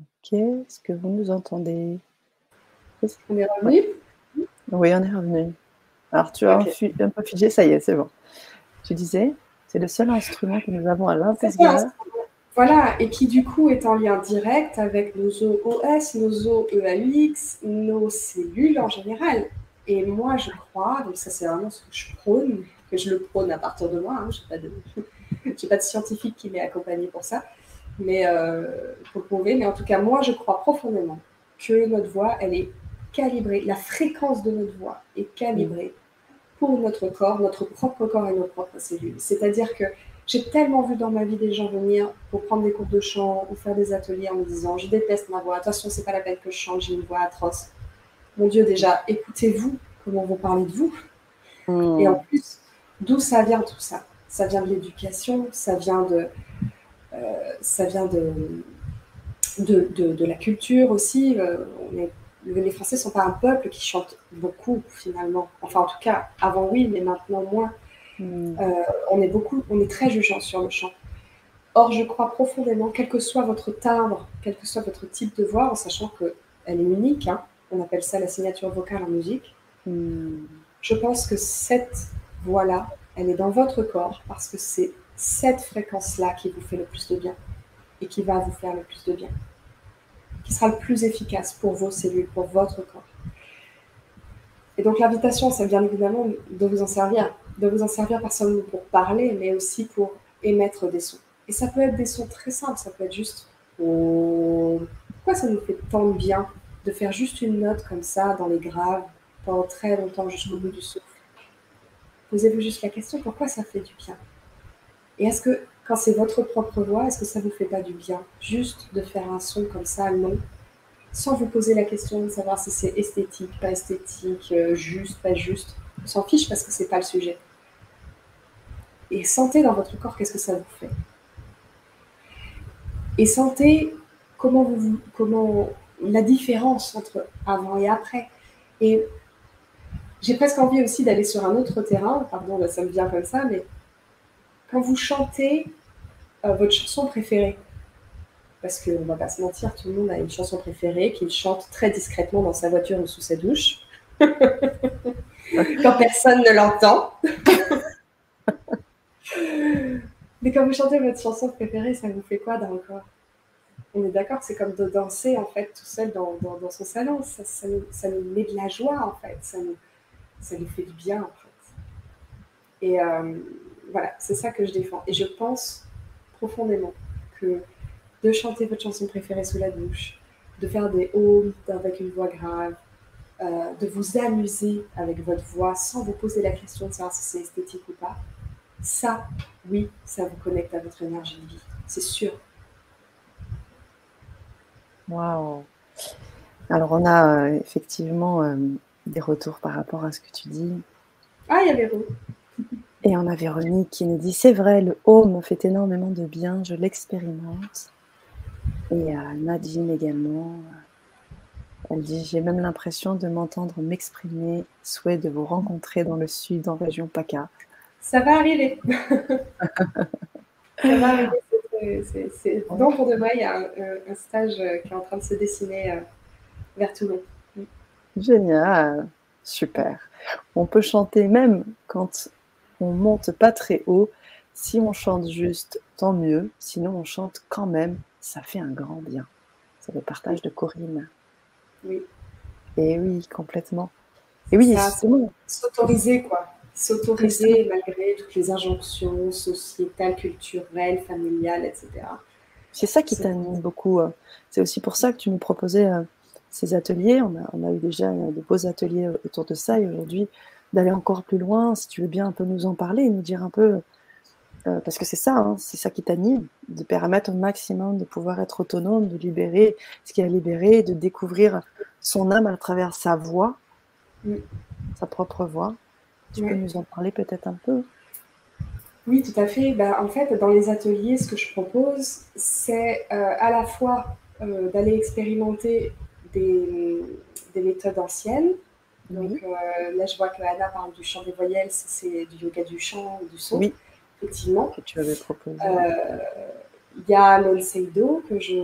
Ok, est-ce que vous nous entendez? Est-ce qu'on est revenu? Oui, on est revenu. Alors, tu as okay. un peu figé, ça y est, c'est bon. Tu disais? C'est le seul instrument que nous avons à l'intérieur. Voilà, et qui du coup est en lien direct avec nos O S, nos O E A X, nos cellules en général. Et moi, je crois, donc ça c'est vraiment ce que je prône, que je le prône à partir de moi, hein, je n'ai pas de, j'ai pas de scientifique qui m'ait accompagnée pour ça, mais euh, pour le prouver. Mais en tout cas, moi, je crois profondément que notre voix, elle est calibrée, la fréquence de notre voix est calibrée. Mmh. pour notre corps, notre propre corps et nos propres cellules. C'est-à-dire que j'ai tellement vu dans ma vie des gens venir pour prendre des cours de chant ou faire des ateliers en me disant « je déteste ma voix, de toute façon, c'est pas la peine que je chante, j'ai une voix atroce. » Mon Dieu, déjà, écoutez-vous comment vous parlez de vous. Mmh. Et en plus, d'où ça vient tout ça? Ça vient de l'éducation, ça vient de, euh, ça vient de, de, de, de la culture aussi. Euh, on est Les Français ne sont pas un peuple qui chante beaucoup, finalement. Enfin, en tout cas, avant oui, mais maintenant moins. Mm. Euh, on est beaucoup, on est très jugeant sur le chant. Or, je crois profondément, quel que soit votre timbre, quel que soit votre type de voix, en sachant qu'elle est unique, hein, on appelle ça la signature vocale en musique, mm. je pense que cette voix-là, elle est dans votre corps, parce que c'est cette fréquence-là qui vous fait le plus de bien et qui va vous faire le plus de bien, qui sera le plus efficace pour vos cellules, pour votre corps. Et donc l'invitation, c'est bien évidemment de vous en servir, de vous en servir pas seulement pour parler, mais aussi pour émettre des sons. Et ça peut être des sons très simples, ça peut être juste oh, pourquoi ça nous fait tant de bien de faire juste une note comme ça dans les graves pendant très longtemps jusqu'au bout du souffle. Posez-vous juste la question, pourquoi ça fait du bien? Et est-ce que quand c'est votre propre voix, est-ce que ça ne vous fait pas du bien juste de faire un son comme ça? Non. Sans vous poser la question de savoir si c'est esthétique, pas esthétique, juste, pas juste. On s'en fiche parce que ce n'est pas le sujet. Et sentez dans votre corps qu'est-ce que ça vous fait. Et sentez comment vous, comment, la différence entre avant et après. Et j'ai presque envie aussi d'aller sur un autre terrain. Pardon, là, ça me vient comme ça, mais quand vous chantez euh, votre chanson préférée, parce qu'on ne va pas se mentir, tout le monde a une chanson préférée qu'il chante très discrètement dans sa voiture ou sous sa douche, quand personne ne l'entend. Mais quand vous chantez votre chanson préférée, ça vous fait quoi dans le corps? On est d'accord, c'est comme de danser en fait tout seul dans, dans, dans son salon. Ça, ça, nous, ça nous met de la joie en fait, ça nous, ça nous fait du bien en fait. Et euh, voilà, c'est ça que je défends. Et je pense profondément que de chanter votre chanson préférée sous la douche, de faire des ohms avec une voix grave, euh, de vous amuser avec votre voix sans vous poser la question de savoir si c'est esthétique ou pas, ça, oui, ça vous connecte à votre énergie de vie, c'est sûr. Waouh! Alors, on a euh, effectivement euh, des retours par rapport à ce que tu dis. Ah, il y a Véro. Et on a Véronique qui nous dit « C'est vrai, le haut me fait énormément de bien, je l'expérimente. » Et euh, Nadine également, elle dit « J'ai même l'impression de m'entendre m'exprimer, souhait de vous rencontrer dans le sud, en région PACA. » Ça va arriver. Ça va arriver. C'est, c'est, c'est... Non, pour de vrai, il y a un, un stage qui est en train de se dessiner euh, vers Toulon. Génial, super. On peut chanter même quand on ne monte pas très haut. Si on chante juste, tant mieux. Sinon, on chante quand même. Ça fait un grand bien. C'est le partage de Corinne. Oui. Et oui, complètement. Et oui, ça, c'est bon. S'autoriser, quoi. S'autoriser malgré toutes les injonctions sociétales, culturelles, familiales, et cetera. C'est ça qui t'anime beaucoup. C'est aussi pour ça que tu nous proposais ces ateliers. On a, on a eu déjà de beaux ateliers autour de ça. Et aujourd'hui, d'aller encore plus loin, si tu veux bien un peu nous en parler, nous dire un peu, euh, parce que c'est ça, hein, c'est ça qui t'anime, de permettre au maximum de pouvoir être autonome, de libérer ce qui a libéré, de découvrir son âme à travers sa voix, mm. sa propre voix. Tu peux ouais. nous en parler peut-être un peu? Oui, tout à fait. Ben, en fait, dans les ateliers, ce que je propose, c'est euh, à la fois euh, d'aller expérimenter des, des méthodes anciennes. Donc oui. euh, là, je vois que Anna parle du chant des voyelles, c'est du yoga du chant, du son. Oui, effectivement. Que tu avais proposé. Il euh, y a l'onseido, que je,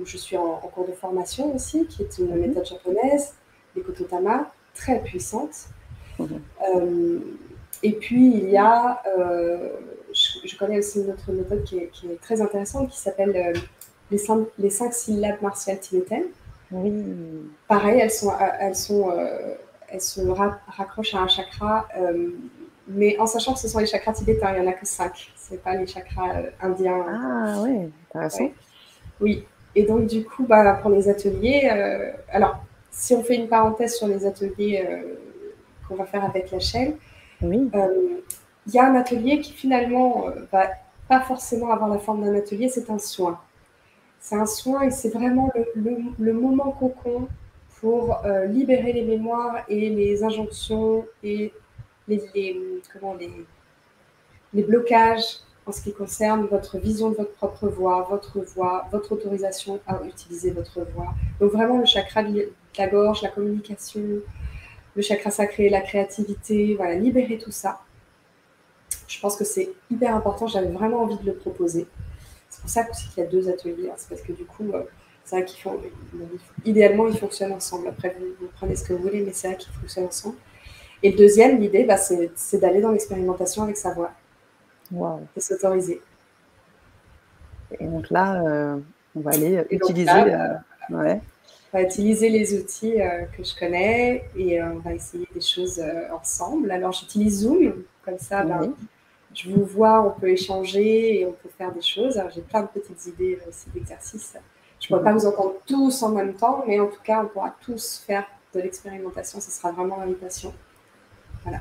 où je suis en, en cours de formation aussi, qui est une mm-hmm. méthode japonaise, les kototama, très puissante. Mmh. Euh, et puis il y a euh, je, je connais aussi une autre méthode qui est, qui est très intéressante qui s'appelle euh, les, cinq, les cinq syllabes martiales tibétaines. Oui. Pareil, elles sont, elles sont, euh, elles se ra- raccrochent à un chakra euh, mais en sachant que ce sont les chakras tibétains, il n'y en a que cinq, c'est pas les chakras euh, indiens. Ah oui, intéressant. Ouais. Oui, et donc du coup bah, pour les ateliers euh, alors si on fait une parenthèse sur les ateliers euh, qu'on va faire avec la chaîne. Oui. Euh, y a un atelier qui finalement euh, va pas forcément avoir la forme d'un atelier, c'est un soin. C'est un soin et c'est vraiment le, le, le moment cocon pour euh, libérer les mémoires et les injonctions et les, les, comment, les, les blocages en ce qui concerne votre vision de votre propre voix, votre voix, votre autorisation à utiliser votre voix. Donc vraiment le chakra de la gorge, la communication, le chakra sacré, la créativité, voilà, libérer tout ça. Je pense que c'est hyper important, j'avais vraiment envie de le proposer. C'est pour ça qu'il y a deux ateliers, hein. C'est parce que du coup, euh, c'est vrai qu'ils font, idéalement, ils fonctionnent ensemble. Après, vous, vous prenez ce que vous voulez, mais c'est vrai qu'ils fonctionnent ensemble. Et le deuxième, l'idée, bah, c'est, c'est d'aller dans l'expérimentation avec sa voix. Wow. Et s'autoriser. Et donc là, euh, on va aller utiliser, donc là, euh, ouais. on va utiliser les outils euh, que je connais et euh, on va essayer des choses euh, ensemble. Alors, j'utilise Zoom, comme ça, ben, oui. je vous vois, on peut échanger et on peut faire des choses. Alors, j'ai plein de petites idées euh, aussi d'exercices. Je ne pourrais pas vous entendre tous en même temps, mais en tout cas, on pourra tous faire de l'expérimentation. Ce sera vraiment l'invitation. Voilà.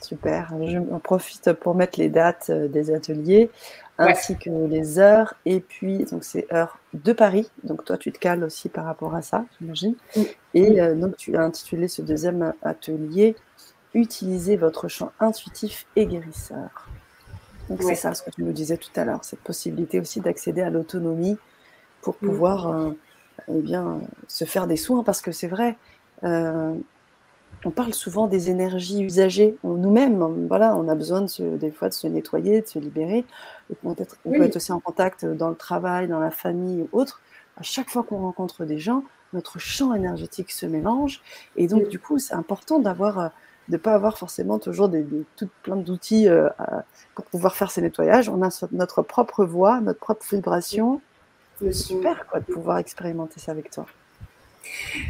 Super. Je en profite pour mettre les dates des ateliers, ouais. ainsi que les heures. Et puis, donc c'est heure de Paris. Donc, toi, tu te cales aussi par rapport à ça, j'imagine. Oui. Et euh, donc, tu as intitulé ce deuxième atelier « Utilisez votre champ intuitif et guérisseur ». Donc, ouais. c'est ça ce que tu nous disais tout à l'heure, cette possibilité aussi d'accéder à l'autonomie pour pouvoir euh, eh bien, se faire des soins. Parce que c'est vrai, euh, on parle souvent des énergies usagées. On, nous-mêmes, on, voilà, on a besoin de se, des fois de se nettoyer, de se libérer. Et on peut être, on oui. peut être aussi en contact dans le travail, dans la famille ou autre. À chaque fois qu'on rencontre des gens, notre champ énergétique se mélange. Et donc, oui. du coup, c'est important d'avoir... de ne pas avoir forcément toujours des, des, tout plein d'outils euh, pour pouvoir faire ces nettoyages. On a notre propre voix, notre propre vibration. C'est super quoi, de pouvoir expérimenter ça avec toi.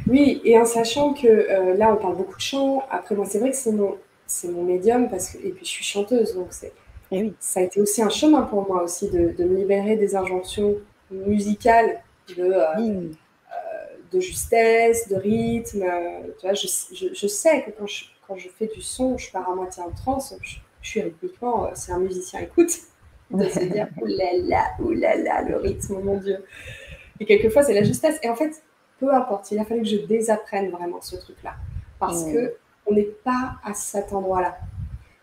Oui, et en sachant que euh, là, on parle beaucoup de chant. Après, moi, c'est vrai que c'est mon, c'est mon médium, parce que, et puis je suis chanteuse, donc c'est, et oui. ça a été aussi un chemin pour moi aussi de, de me libérer des injonctions musicales, de, euh, mmh. euh, de justesse, de rythme. Euh, tu vois, je, je, je sais que quand je, quand je fais du son, je pars à moitié en transe, je, je suis rythmiquement, c'est un musicien écoute. De se dire « oulala, oulala, le rythme, mon Dieu !» Et quelquefois, c'est la justesse. Et en fait, peu importe, il a fallu que je désapprenne vraiment ce truc-là. Parce mmh. qu'on n'est pas à cet endroit-là.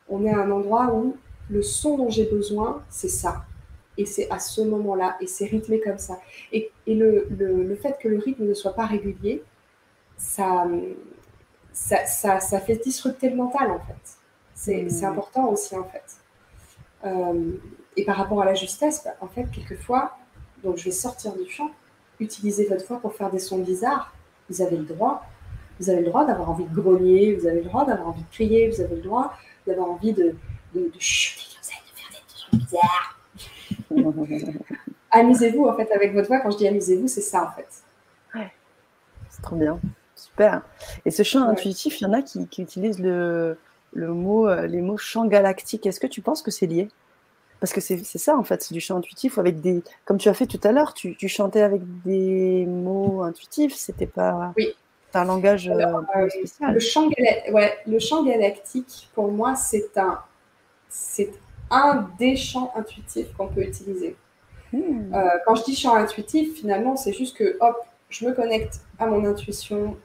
On est à un endroit où le son dont j'ai besoin, c'est ça. Et c'est à ce moment-là, et c'est rythmé comme ça. Et, et le, le, le fait que le rythme ne soit pas régulier, ça, ça, ça, ça fait disrupter le mental, en fait. C'est, mmh. c'est important aussi, en fait. Euh, et par rapport à la justesse, bah, en fait, quelquefois, donc je vais sortir du champ, utiliser votre foi pour faire des sons bizarres. Vous avez le droit, vous avez le droit d'avoir envie de grogner, vous avez le droit d'avoir envie de crier, vous avez le droit d'avoir envie de, de, de chuter comme ça, de faire des trucs bizarres. Amusez-vous, en fait, avec votre voix. Quand je dis amusez-vous, c'est ça, en fait. Ouais, c'est trop bien, super. Et ce chant ouais. intuitif, il y en a qui, qui utilisent le... Le mot, les mots champ galactique, est-ce que tu penses que c'est lié? Parce que c'est, c'est ça en fait, c'est du chant intuitif avec des, comme tu as fait tout à l'heure, tu, tu chantais avec des mots intuitifs, c'était pas oui. un langage Alors, un peu spécial. Euh, le, champ gala- ouais, le champ galactique, pour moi, c'est un, c'est un des champs intuitifs qu'on peut utiliser. Hmm. Euh, quand je dis champ intuitif, finalement, c'est juste que hop, je me connecte à mon intuition,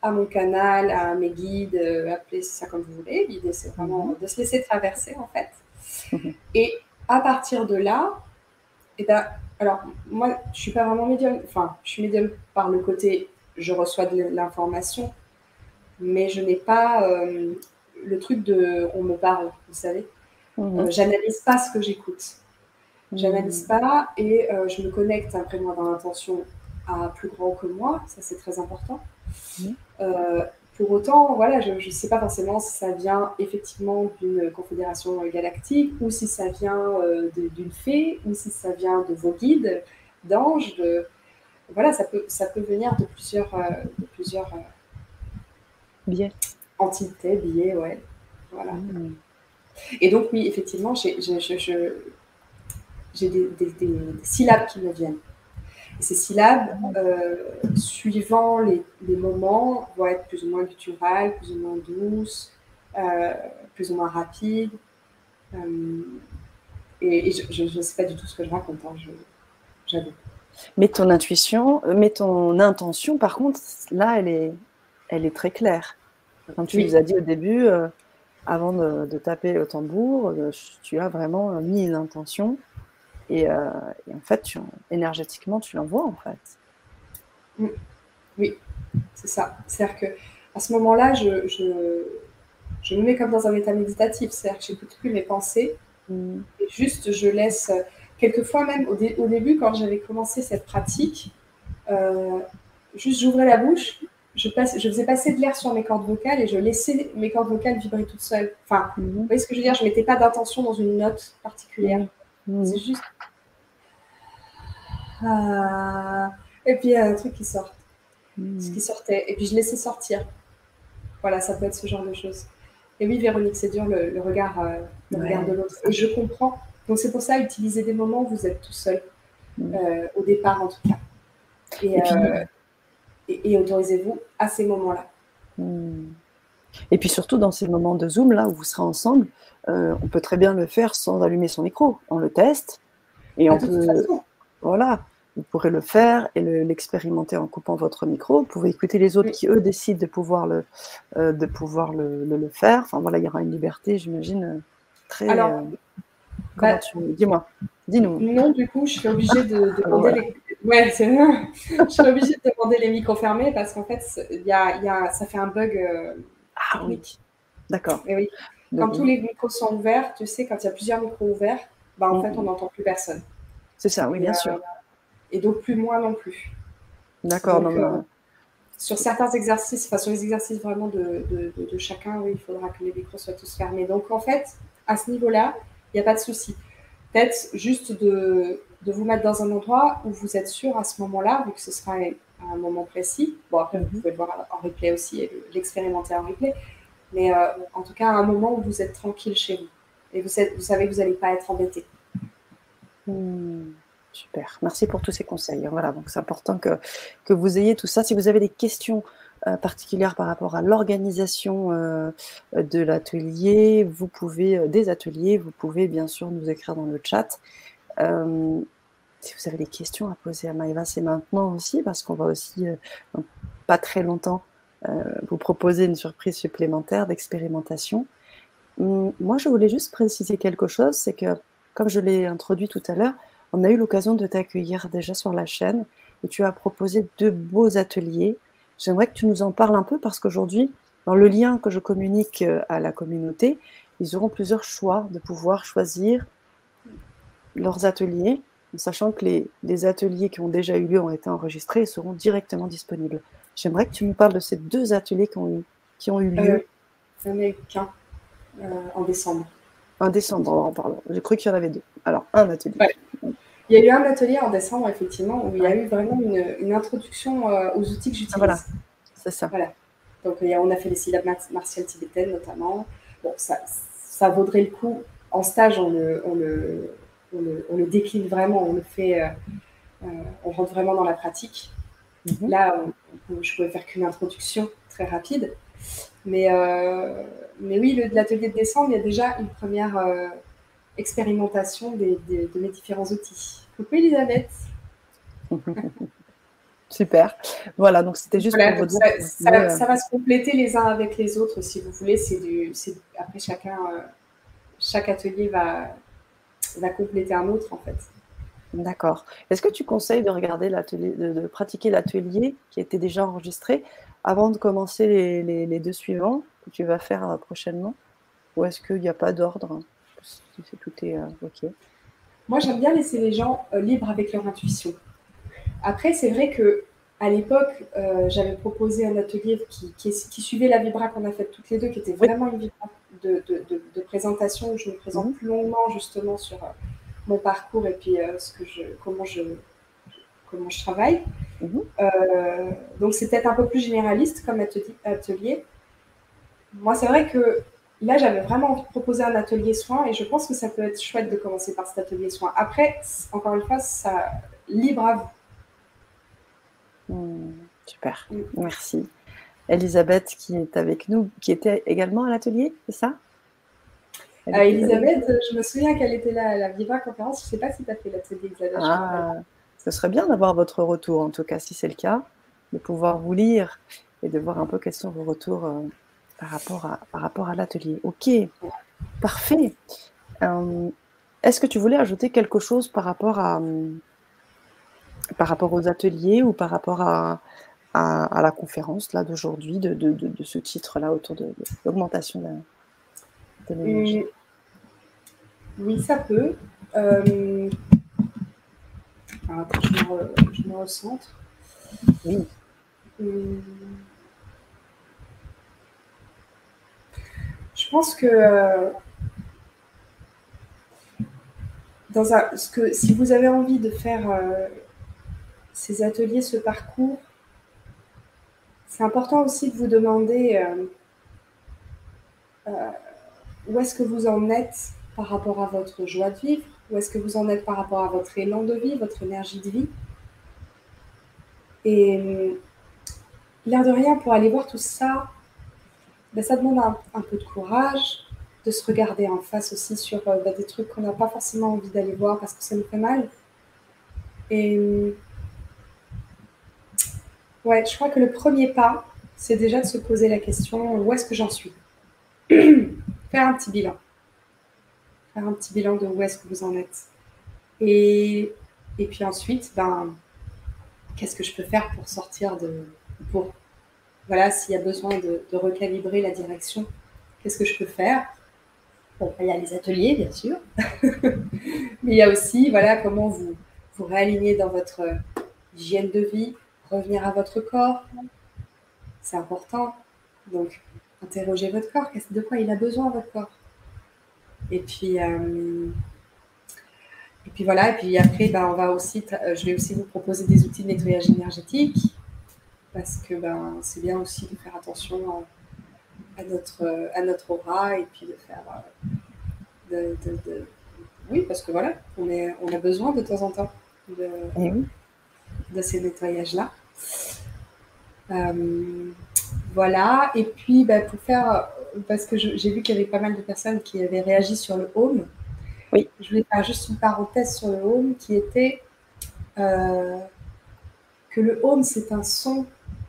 à mon canal, à mes guides, euh, appelez ça comme vous voulez. L'idée, c'est vraiment de se laisser traverser, en fait. Mmh. Et à partir de là, et ben, alors, moi, je ne suis pas vraiment médium. Enfin, je suis médium par le côté, je reçois de l'information, mais je n'ai pas euh, le truc de « on me parle », vous savez. Mmh. Euh, j'analyse pas ce que j'écoute. J'analyse mmh. pas et euh, je me connecte, après moi, dans l'intention à plus grand que moi. Ça, c'est très important. Mmh. Euh, pour autant, voilà, je ne sais pas forcément si ça vient effectivement d'une confédération galactique ou si ça vient euh, de, d'une fée ou si ça vient de vos guides, d'anges. De... Voilà, ça peut, ça peut venir de plusieurs, euh, de plusieurs euh... biais. Entités, biais, ouais. Voilà. Mmh. Et donc, oui, effectivement, j'ai, j'ai, j'ai, j'ai des, des, des, des syllabes qui me viennent. Ces syllabes, euh, suivant les, les moments, vont être plus ou moins gutturales, plus ou moins douces, euh, plus ou moins rapides. Euh, et, et je ne sais pas du tout ce que je raconte, hein, je, j'avoue. Mais ton intuition, mais ton intention, par contre, là, elle est, elle est très claire. Comme tu oui. nous as dit au début, euh, avant de, de taper le tambour, euh, tu as vraiment mis une intention. Et, euh, et en fait, tu, énergétiquement, tu l'envoies, en fait. Oui, c'est ça. C'est-à-dire qu'à ce moment-là, je, je, je me mets comme dans un état méditatif. C'est-à-dire que je n'écoute plus mes pensées. Mm. Et juste, je laisse... Quelquefois même, au, dé- au début, quand j'avais commencé cette pratique, euh, juste j'ouvrais la bouche, je, passe, je faisais passer de l'air sur mes cordes vocales et je laissais mes cordes vocales vibrer toutes seules. Enfin, mm-hmm. vous voyez ce que je veux dire? Je ne mettais pas d'intention dans une note particulière. Mm-hmm. C'est juste... Ah... Et puis, il y a un truc qui sort. Mm-hmm. Ce qui sortait. Et puis, je laissais sortir. Voilà, ça peut être ce genre de choses. Et oui, Véronique, c'est dur, le, le, regard, euh, le ouais. regard de l'autre. Et je comprends. Donc, c'est pour ça, utilisez des moments où vous êtes tout seul. Mm-hmm. euh, au départ, en tout cas. Et... et puis, euh, Et, et autorisez-vous à ces moments-là. Mmh. Et puis surtout dans ces moments de Zoom, là où vous serez ensemble, euh, on peut très bien le faire sans allumer son micro. On le teste et ah, on de peut. Toute façon. Voilà, vous pourrez le faire et le, l'expérimenter en coupant votre micro. Vous pouvez écouter les autres oui. qui eux décident de pouvoir le, euh, de pouvoir le, le, le faire. Enfin voilà, il y aura une liberté, j'imagine, très. Alors, euh, comment bah, tu... dis-moi, dis-nous. Non, du coup, je suis obligée de, de demander les. Ouais, c'est vrai. Je suis obligée de demander les micros fermés parce qu'en fait, y a, y a, ça fait un bug. Euh, ah oui. D'accord. Et oui. Quand oui. tous les micros sont ouverts, tu sais, quand il y a plusieurs micros ouverts, bah, en mm-hmm. fait, on n'entend plus personne. C'est ça, oui, bien euh, sûr. Et donc, plus moi non plus. D'accord. Donc, non, euh, non. Sur certains exercices, enfin, sur les exercices vraiment de, de, de, de chacun, oui, il faudra que les micros soient tous fermés. Donc, en fait, à ce niveau-là, il n'y a pas de souci. Peut-être juste de... de vous mettre dans un endroit où vous êtes sûr à ce moment-là, vu que ce sera à un moment précis. Bon, après, vous pouvez le voir en replay aussi et l'expérimenter en replay. Mais euh, en tout cas, à un moment où vous êtes tranquille chez vous. Et vous, êtes, vous savez que vous n'allez pas être embêté. Mmh, super. Merci pour tous ces conseils. Voilà, donc c'est important que, que vous ayez tout ça. Si vous avez des questions euh, particulières par rapport à l'organisation euh, de l'atelier, vous pouvez, euh, des ateliers, vous pouvez bien sûr nous écrire dans le chat. Euh, si vous avez des questions à poser à Maëva, c'est maintenant aussi, parce qu'on va aussi, euh, dans pas très longtemps, euh, vous proposer une surprise supplémentaire d'expérimentation. Hum, moi, je voulais juste préciser quelque chose, c'est que, comme je l'ai introduit tout à l'heure, on a eu l'occasion de t'accueillir déjà sur la chaîne, et tu as proposé deux beaux ateliers. J'aimerais que tu nous en parles un peu, parce qu'aujourd'hui, dans le lien que je communique à la communauté, ils auront plusieurs choix de pouvoir choisir leurs ateliers, en sachant que les, les ateliers qui ont déjà eu lieu ont été enregistrés et seront directement disponibles. J'aimerais que tu nous parles de ces deux ateliers qui ont eu, qui ont eu lieu. Il n'y en a qu'un euh, en décembre. En décembre, on en parle. J'ai cru qu'il y en avait deux. Alors, un atelier. Ouais. Il y a eu un atelier en décembre, effectivement, où il y a eu vraiment une, une introduction euh, aux outils que j'utilise. Ah, voilà, c'est ça. Voilà. Donc, on a fait les syllabes martiales tibétaines, notamment. Bon, ça, ça vaudrait le coup. En stage, on le... On le On le, on le décline vraiment, on le fait, euh, euh, on rentre vraiment dans la pratique. Mm-hmm. Là, on, on, je pouvais faire qu'une introduction très rapide. Mais, euh, mais oui, le, l'atelier de décembre, il y a déjà une première euh, expérimentation des, des, de mes différents outils. Coucou Elisabeth. Super. Voilà, donc c'était juste voilà, pour vous ça, dire. Ça, euh... ça va se compléter les uns avec les autres, si vous voulez. C'est du, c'est, après, chacun, euh, chaque atelier va... va compléter un autre en fait. D'accord. Est-ce que tu conseilles de regarder l'atelier, de, de pratiquer l'atelier qui était déjà enregistré avant de commencer les, les, les deux suivants que tu vas faire prochainement, ou est-ce qu'il n'y a pas d'ordre? Tout est euh, ok. Moi, j'aime bien laisser les gens euh, libres avec leur intuition. Après, c'est vrai que à l'époque, euh, j'avais proposé un atelier qui, qui, qui suivait la vibra qu'on a faite toutes les deux, qui était vraiment oui. une vibra de, de, de, de présentation où je me présente mmh. plus longuement justement sur euh, mon parcours et puis euh, ce que je, comment, je, comment je travaille. Mmh. Euh, donc, c'est peut-être un peu plus généraliste comme atelier. Moi, c'est vrai que là, j'avais vraiment envie de proposer un atelier soin et je pense que ça peut être chouette de commencer par cet atelier soin. Après, encore une fois, ça libre à vous. Mmh, super, mmh. merci. Elisabeth qui est avec nous, qui était également à l'atelier, c'est ça? euh, Elisabeth, je me souviens qu'elle était là à la Vibra Conférence, je ne sais pas si tu as fait l'atelier Elisabeth. Ah, ce serait bien d'avoir votre retour, en tout cas, si c'est le cas, de pouvoir vous lire et de voir un peu quels sont vos retours euh, par rapport à, par rapport à l'atelier. Ok, ouais. Parfait. Euh, est-ce que tu voulais ajouter quelque chose par rapport à... par rapport aux ateliers ou par rapport à, à, à la conférence là, d'aujourd'hui, de, de, de, de ce titre-là autour de, de l'augmentation de, de l'énergie? Oui, ça peut. Euh... Alors, je, me re, je me recentre. Oui. Hum... je pense que, euh, dans un, ce que si vous avez envie de faire euh, ces ateliers, ce parcours, c'est important aussi de vous demander euh, euh, où est-ce que vous en êtes par rapport à votre joie de vivre, où est-ce que vous en êtes par rapport à votre élan de vie, votre énergie de vie. Et l'air de rien, pour aller voir tout ça, ben, ça demande un, un peu de courage, de se regarder en face aussi sur ben, des trucs qu'on n'a pas forcément envie d'aller voir parce que ça nous fait mal. Et ouais, je crois que le premier pas, c'est déjà de se poser la question, où est-ce que j'en suis ? Faire un petit bilan. Faire un petit bilan de où est-ce que vous en êtes. Et, et puis ensuite, ben, qu'est-ce que je peux faire pour sortir de... Pour, voilà, s'il y a besoin de, de recalibrer la direction, qu'est-ce que je peux faire? Bon, il y a les ateliers, bien sûr. Mais il y a aussi, voilà, comment vous vous réalignez dans votre hygiène de vie, revenir à votre corps. C'est important. Donc, interrogez votre corps. De quoi il a besoin, votre corps? Et puis, euh, et puis voilà. Et puis après, ben, on va aussi, je vais aussi vous proposer des outils de nettoyage énergétique. Parce que ben, c'est bien aussi de faire attention à, à, notre, à notre aura et puis de faire... De, de, de... Oui, parce que voilà, on, est, on a besoin de temps en temps de, mmh. de ces nettoyages-là. Euh, voilà, et puis ben, pour faire... Parce que je, j'ai vu qu'il y avait pas mal de personnes qui avaient réagi sur le home. Oui. Je voulais faire juste une parenthèse sur le home qui était... Euh, que le home, c'est un son.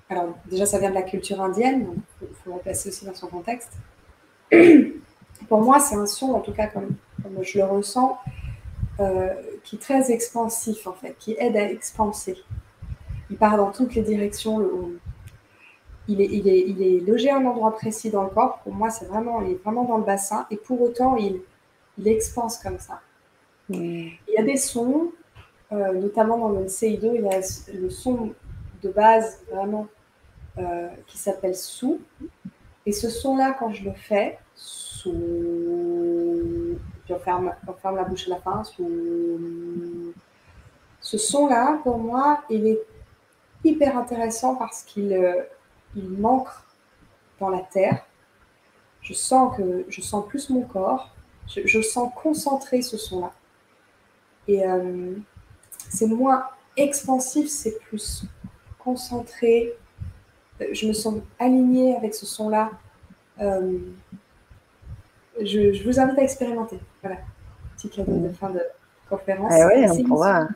Alors, déjà, ça vient de la culture indienne, donc il faut replacer aussi dans son contexte. Pour moi, c'est un son, en tout cas, comme, comme je le ressens, euh, qui est très expansif, en fait, qui aide à expanser. Il part dans toutes les directions, le home. Il est, il est, il est logé à un endroit précis dans le corps. Pour moi, c'est vraiment, il est vraiment dans le bassin. Et pour autant, il, il expanse comme ça. Mmh. Il y a des sons... Euh, notamment dans le Seido, il y a le son de base vraiment euh, qui s'appelle sou. Et ce son-là, quand je le fais, sou, puis on ferme, on ferme la bouche à la fin, sou. Ce son-là, pour moi, il est hyper intéressant parce qu'il euh, il m'ancre dans la terre. Je sens que je sens plus mon corps. Je, je sens concentré ce son-là. Et euh, c'est moins expansif, c'est plus concentré. Je me sens alignée avec ce son-là. Euh, je, je vous invite à expérimenter. Voilà, petit cadeau de fin de conférence. Eh ouais, on, pourra...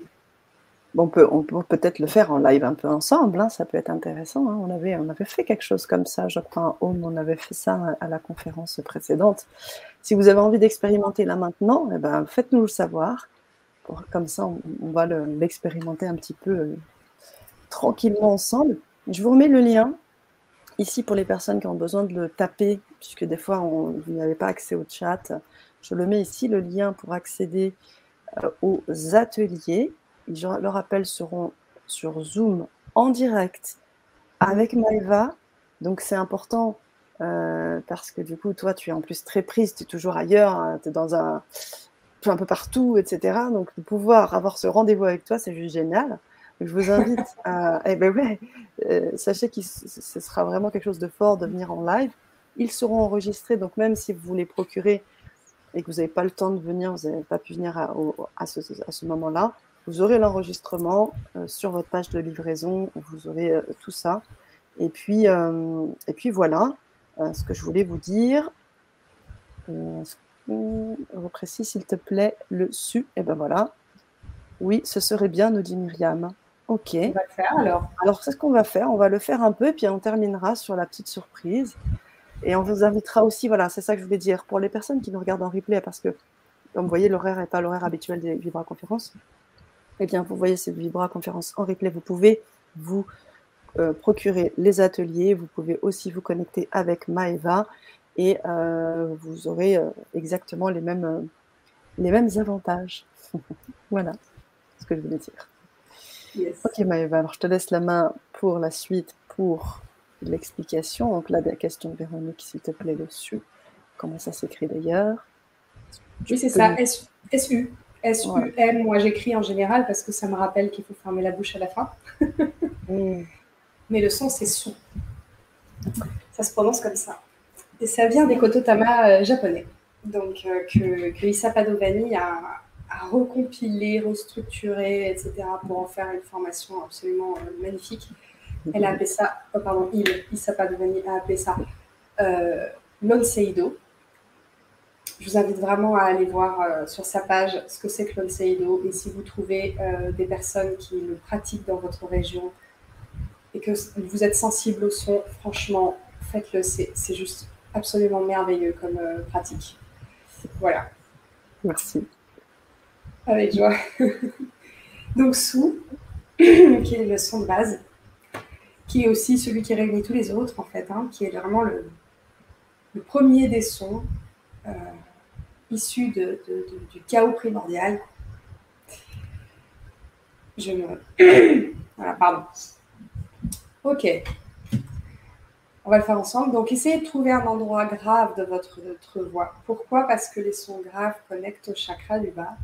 bon, on peut on peut peut-être le faire en live un peu ensemble. Hein. Ça peut être intéressant. Hein. On avait on avait fait quelque chose comme ça. Je crois en Home, on avait fait ça à la conférence précédente. Si vous avez envie d'expérimenter là maintenant, eh ben, faites-nous le savoir. Pour, comme ça, on, on va le, l'expérimenter un petit peu euh, tranquillement ensemble. Je vous remets le lien ici pour les personnes qui ont besoin de le taper, puisque des fois, on, vous n'avez pas accès au chat. Je le mets ici, le lien pour accéder euh, aux ateliers. Et je le rappelle, seront sur Zoom en direct avec Maëva. Donc, c'est important euh, parce que du coup, toi, tu es en plus très prise, tu es toujours ailleurs, hein, tu es dans un... un peu partout, et cetera. Donc, de pouvoir avoir ce rendez-vous avec toi, c'est juste génial. Je vous invite à... Eh ben ouais, euh, sachez que ce sera vraiment quelque chose de fort de venir en live. Ils seront enregistrés, donc même si vous les procurez et que vous n'avez pas le temps de venir, vous n'avez pas pu venir à, au, à ce, à ce moment-là, vous aurez l'enregistrement euh, sur votre page de livraison, vous aurez euh, tout ça. Et puis, euh, et puis voilà euh, ce que je voulais vous dire. Euh, Reprécise, s'il te plaît, le su. Et eh ben voilà. Oui, ce serait bien, nous dit Myriam. Ok. On va le faire alors. Alors, c'est ce qu'on va faire. On va le faire un peu, puis on terminera sur la petite surprise. Et on vous invitera aussi, voilà, c'est ça que je voulais dire. Pour les personnes qui nous regardent en replay, parce que, comme vous voyez, l'horaire n'est pas l'horaire habituel des Vibra Conférences. Eh bien, vous voyez, cette Vibra Conférence en replay. Vous pouvez vous euh, procurer les ateliers. Vous pouvez aussi vous connecter avec Maëva. Et euh, vous aurez euh, exactement les mêmes, euh, les mêmes avantages. Voilà ce que je voulais dire. Yes. Ok Maëva, alors je te laisse la main pour la suite, pour l'explication. Donc là, la question de Véronique, s'il te plaît, dessus. comment ça s'écrit d'ailleurs. Oui, c'est ça, S U. S U M, moi j'écris en général parce que ça me rappelle qu'il faut fermer la bouche à la fin. Mais le son, c'est sou. Ça se prononce comme ça. Et ça vient des kototama euh, japonais. Donc, euh, que, que Issa Padovani a, a recompilé, restructuré, et cetera pour en faire une formation absolument euh, magnifique. Elle a appelé ça, oh, pardon, il, Issa Padovani a appelé ça euh, l'onseido. Je vous invite vraiment à aller voir euh, sur sa page ce que c'est que l'onseido. Et si vous trouvez euh, des personnes qui le pratiquent dans votre région et que vous êtes sensible au son, franchement, faites-le. C'est, c'est juste absolument merveilleux comme euh, pratique. Voilà. Merci. Avec joie. Donc, sou, qui est le son de base, qui est aussi celui qui réunit tous les autres, en fait, hein, qui est vraiment le, le premier des sons euh, issus de, de, de, du chaos primordial. Je me... voilà, pardon. Ok. On va le faire ensemble. Donc, essayez de trouver un endroit grave de votre, de votre voix. Pourquoi ? Parce que les sons graves connectent au chakra du bas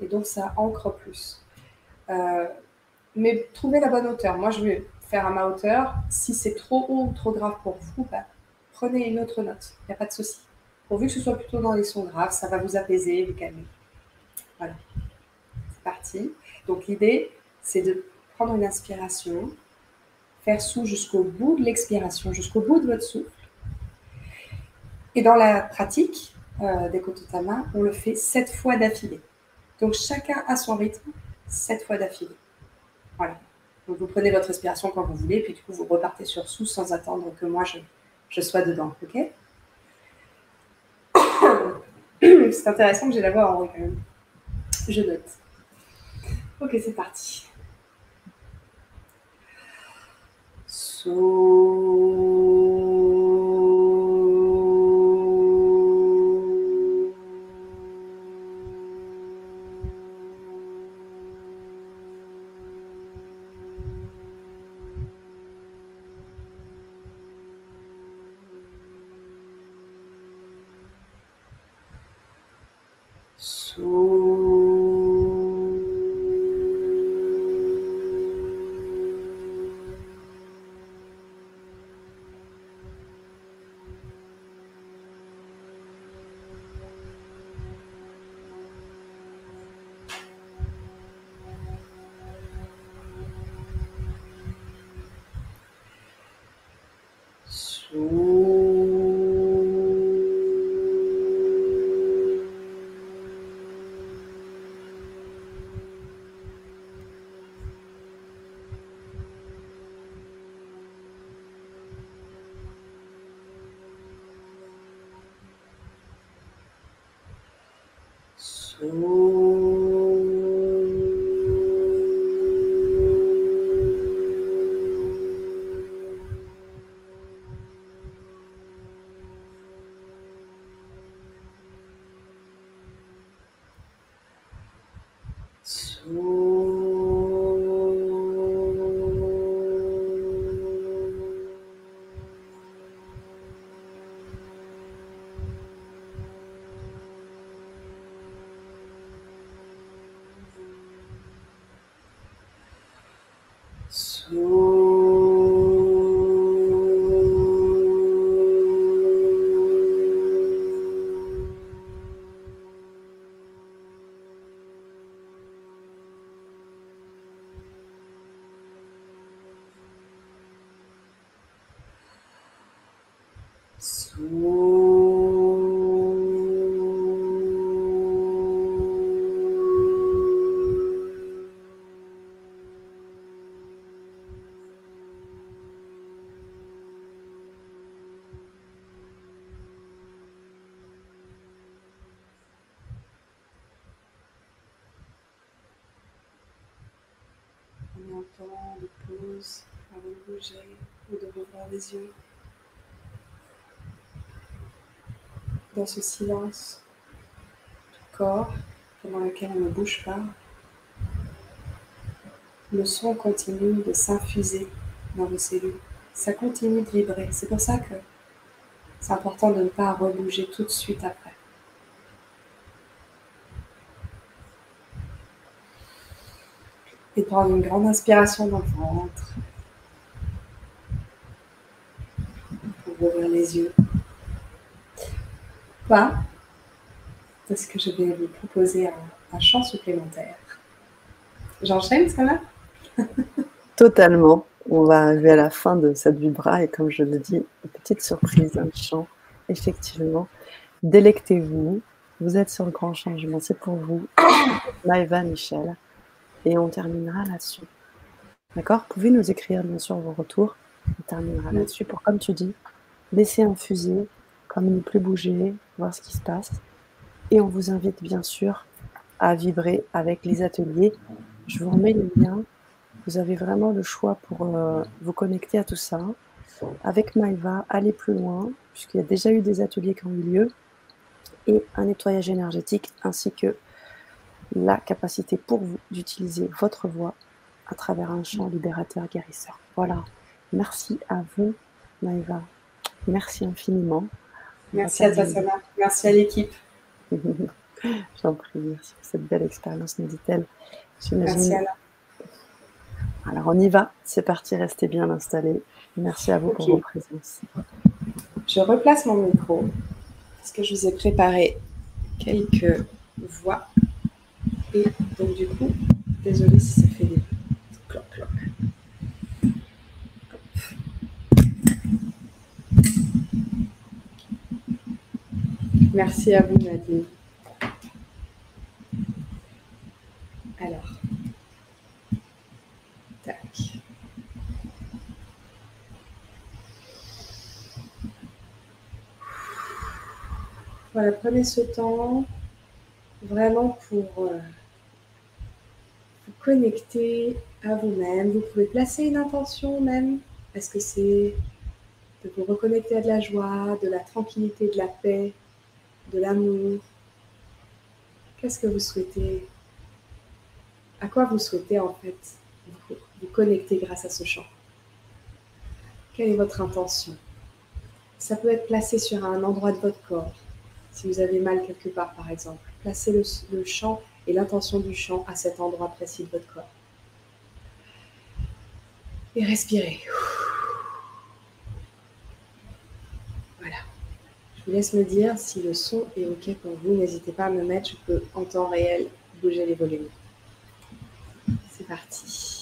et donc ça ancre plus. Euh, mais trouvez la bonne hauteur. Moi, je vais faire à ma hauteur. Si c'est trop haut ou trop grave pour vous, bah, prenez une autre note. Il n'y a pas de souci. Pourvu que ce soit plutôt dans les sons graves, ça va vous apaiser, vous calmer. Voilà. C'est parti. Donc, l'idée, c'est de prendre une inspiration. Faire sou jusqu'au bout de l'expiration, jusqu'au bout de votre souffle. Et dans la pratique euh, des kototama, on le fait sept fois d'affilée. Donc chacun à son rythme, sept fois d'affilée. Voilà. Donc vous prenez votre respiration quand vous voulez, puis du coup vous repartez sur sou sans attendre que moi je, je sois dedans. Ok ? C'est intéressant que j'ai la voix en haut quand même. Je note. Ok, c'est parti. So. On entend de pause avant de bouger ou de rouvrir les yeux. Dans ce silence du corps pendant lequel on ne bouge pas, le son continue de s'infuser dans vos cellules. Ça continue de vibrer. C'est pour ça que C'est important de ne pas rebouger tout de suite après. Et de prendre une grande inspiration dans le ventre. Pour ouvrir les yeux. Pas parce que je vais vous proposer un, un chant supplémentaire. J'enchaîne, ça va? Totalement. On va arriver à la fin de cette vibra et comme je le dis, une petite surprise, un chant, effectivement. Délectez-vous, vous êtes sur le grand changement, c'est pour vous, Maëva Michel. Et on terminera là-dessus. D'accord? Vous pouvez nous écrire, bien sûr, vos retours. On terminera là-dessus pour, comme tu dis, laisser infuser, comme ne plus bouger, voir ce qui se passe. Et on vous invite, bien sûr, à vibrer avec les ateliers. Je vous remets les liens. Vous avez vraiment le choix pour euh, vous connecter à tout ça. Avec Maëva, allez plus loin, puisqu'il y a déjà eu des ateliers qui ont eu lieu. Et un nettoyage énergétique, ainsi que la capacité pour vous d'utiliser votre voix à travers un chant libérateur guérisseur. Voilà. Merci à vous, Maëva. Merci infiniment. Merci à, à toi, Sanaa. Merci à l'équipe. J'en prie, merci pour cette belle expérience, nous dit-elle. Merci à vous. Alors, on y va. C'est parti. Restez bien installés. Merci à vous okay. pour votre présence. Je replace mon micro parce que je vous ai préparé quelques voix. Et donc, du coup, désolée si ça fait des cloc-cloc. Merci à vous, Nadine. Alors, tac. Voilà, prenez ce temps vraiment pour euh, vous connecter à vous-même. Vous pouvez placer une intention même. Est-ce que c'est de vous reconnecter à de la joie, de la tranquillité, de la paix, de l'amour? Qu'est-ce que vous souhaitez? À quoi vous souhaitez en fait vous, vous connecter grâce à ce chant? Quelle est votre intention? Ça peut être placé sur un endroit de votre corps. Si vous avez mal quelque part par exemple, placez le, le chant et l'intention du chant à cet endroit précis de votre corps. Et respirez. Voilà. Je vous laisse me dire si le son est OK pour vous. N'hésitez pas à me mettre, je peux en temps réel bouger les volumes. C'est parti.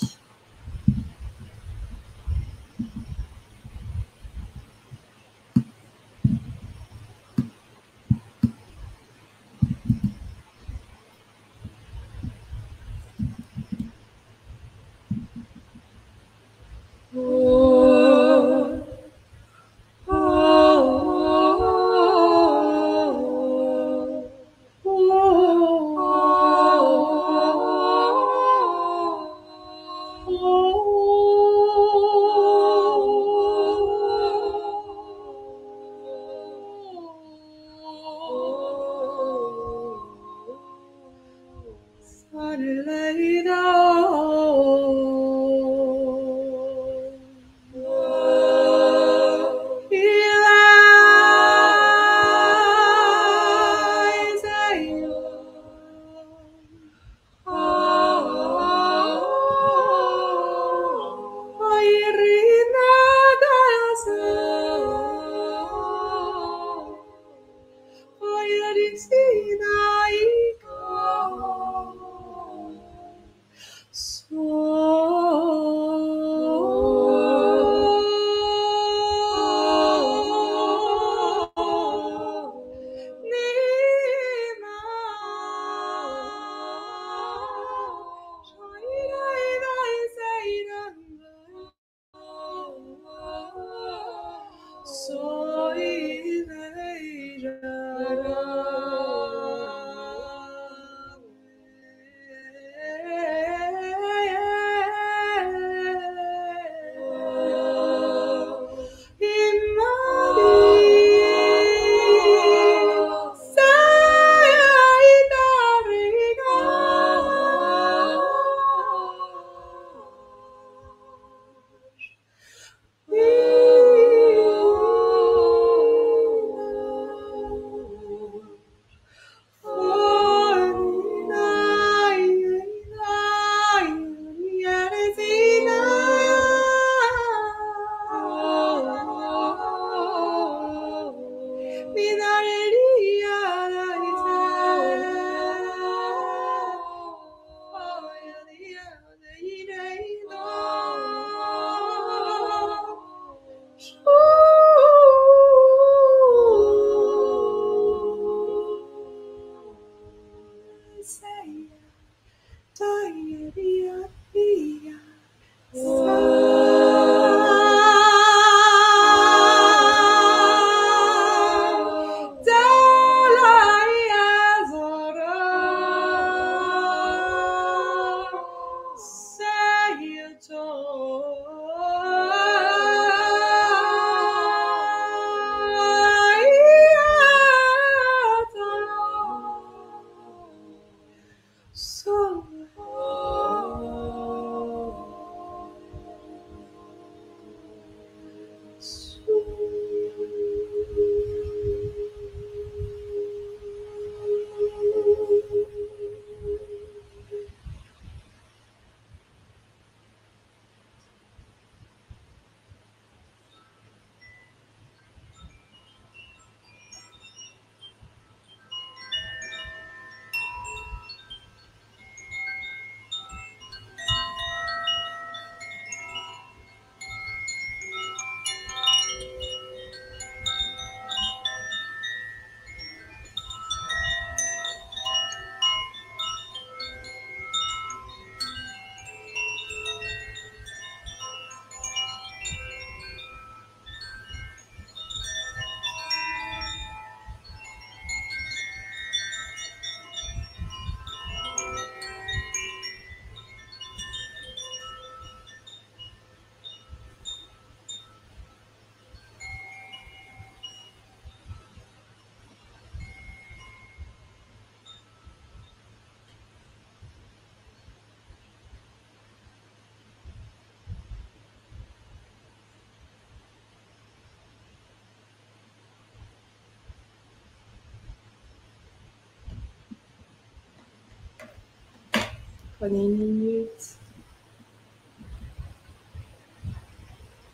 Prenez une minute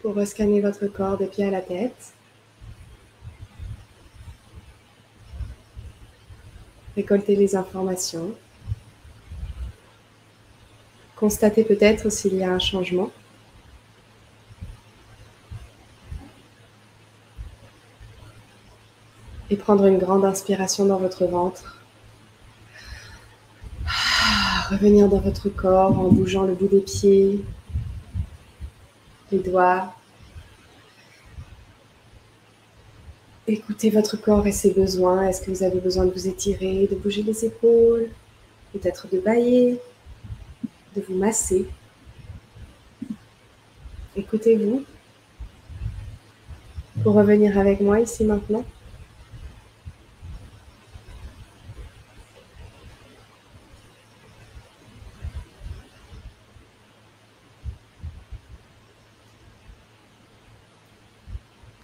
pour rescanner votre corps de pied à la tête. Récoltez les informations. Constatez peut-être s'il y a un changement. Et prendre une grande inspiration dans votre ventre. Revenir dans votre corps en bougeant le bout des pieds, les doigts. Écoutez votre corps et ses besoins. Est-ce que vous avez besoin de vous étirer, de bouger les épaules, peut-être de bâiller, de vous masser? Écoutez-vous pour revenir avec moi ici maintenant.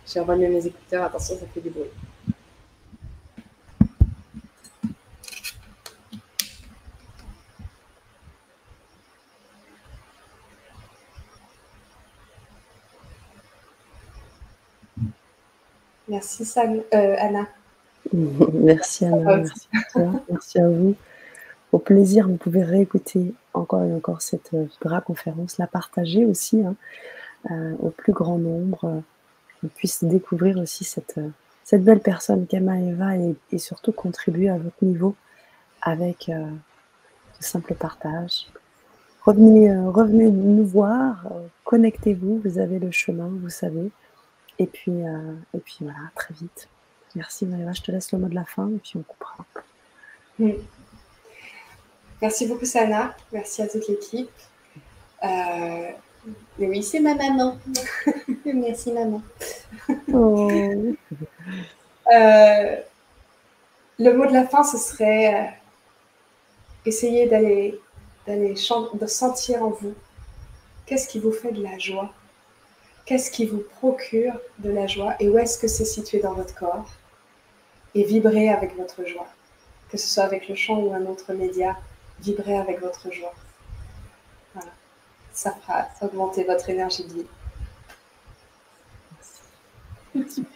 Je remets mes écouteurs, attention, ça fait du bruit. Merci Sam, euh, Anna. Merci Anna, merci à toi, merci à vous. Au plaisir, vous pouvez réécouter encore et encore cette Vibra conférence, la partager aussi hein, euh, au plus grand nombre. Qu'on puisse découvrir aussi cette, cette belle personne qu'est Maëva et, et surtout contribuer à votre niveau avec euh, de simples partages. Revenez, euh, revenez nous voir, euh, connectez-vous, vous avez le chemin, vous savez. Et puis, euh, et puis voilà, très vite. Merci Maëva, je te laisse le mot de la fin et puis on coupera. Mmh. Merci beaucoup Sanaa, merci à toute l'équipe. Euh... Oui, c'est ma maman. Merci, maman. Oh. euh, le mot de la fin, ce serait euh, essayer d'aller, d'aller chan- de sentir en vous qu'est-ce qui vous fait de la joie, qu'est-ce qui vous procure de la joie et où est-ce que c'est situé dans votre corps et vibrer avec votre joie, que ce soit avec le chant ou un autre média, vibrer avec votre joie. Voilà. Ça fera augmenter votre énergie de vie. Merci.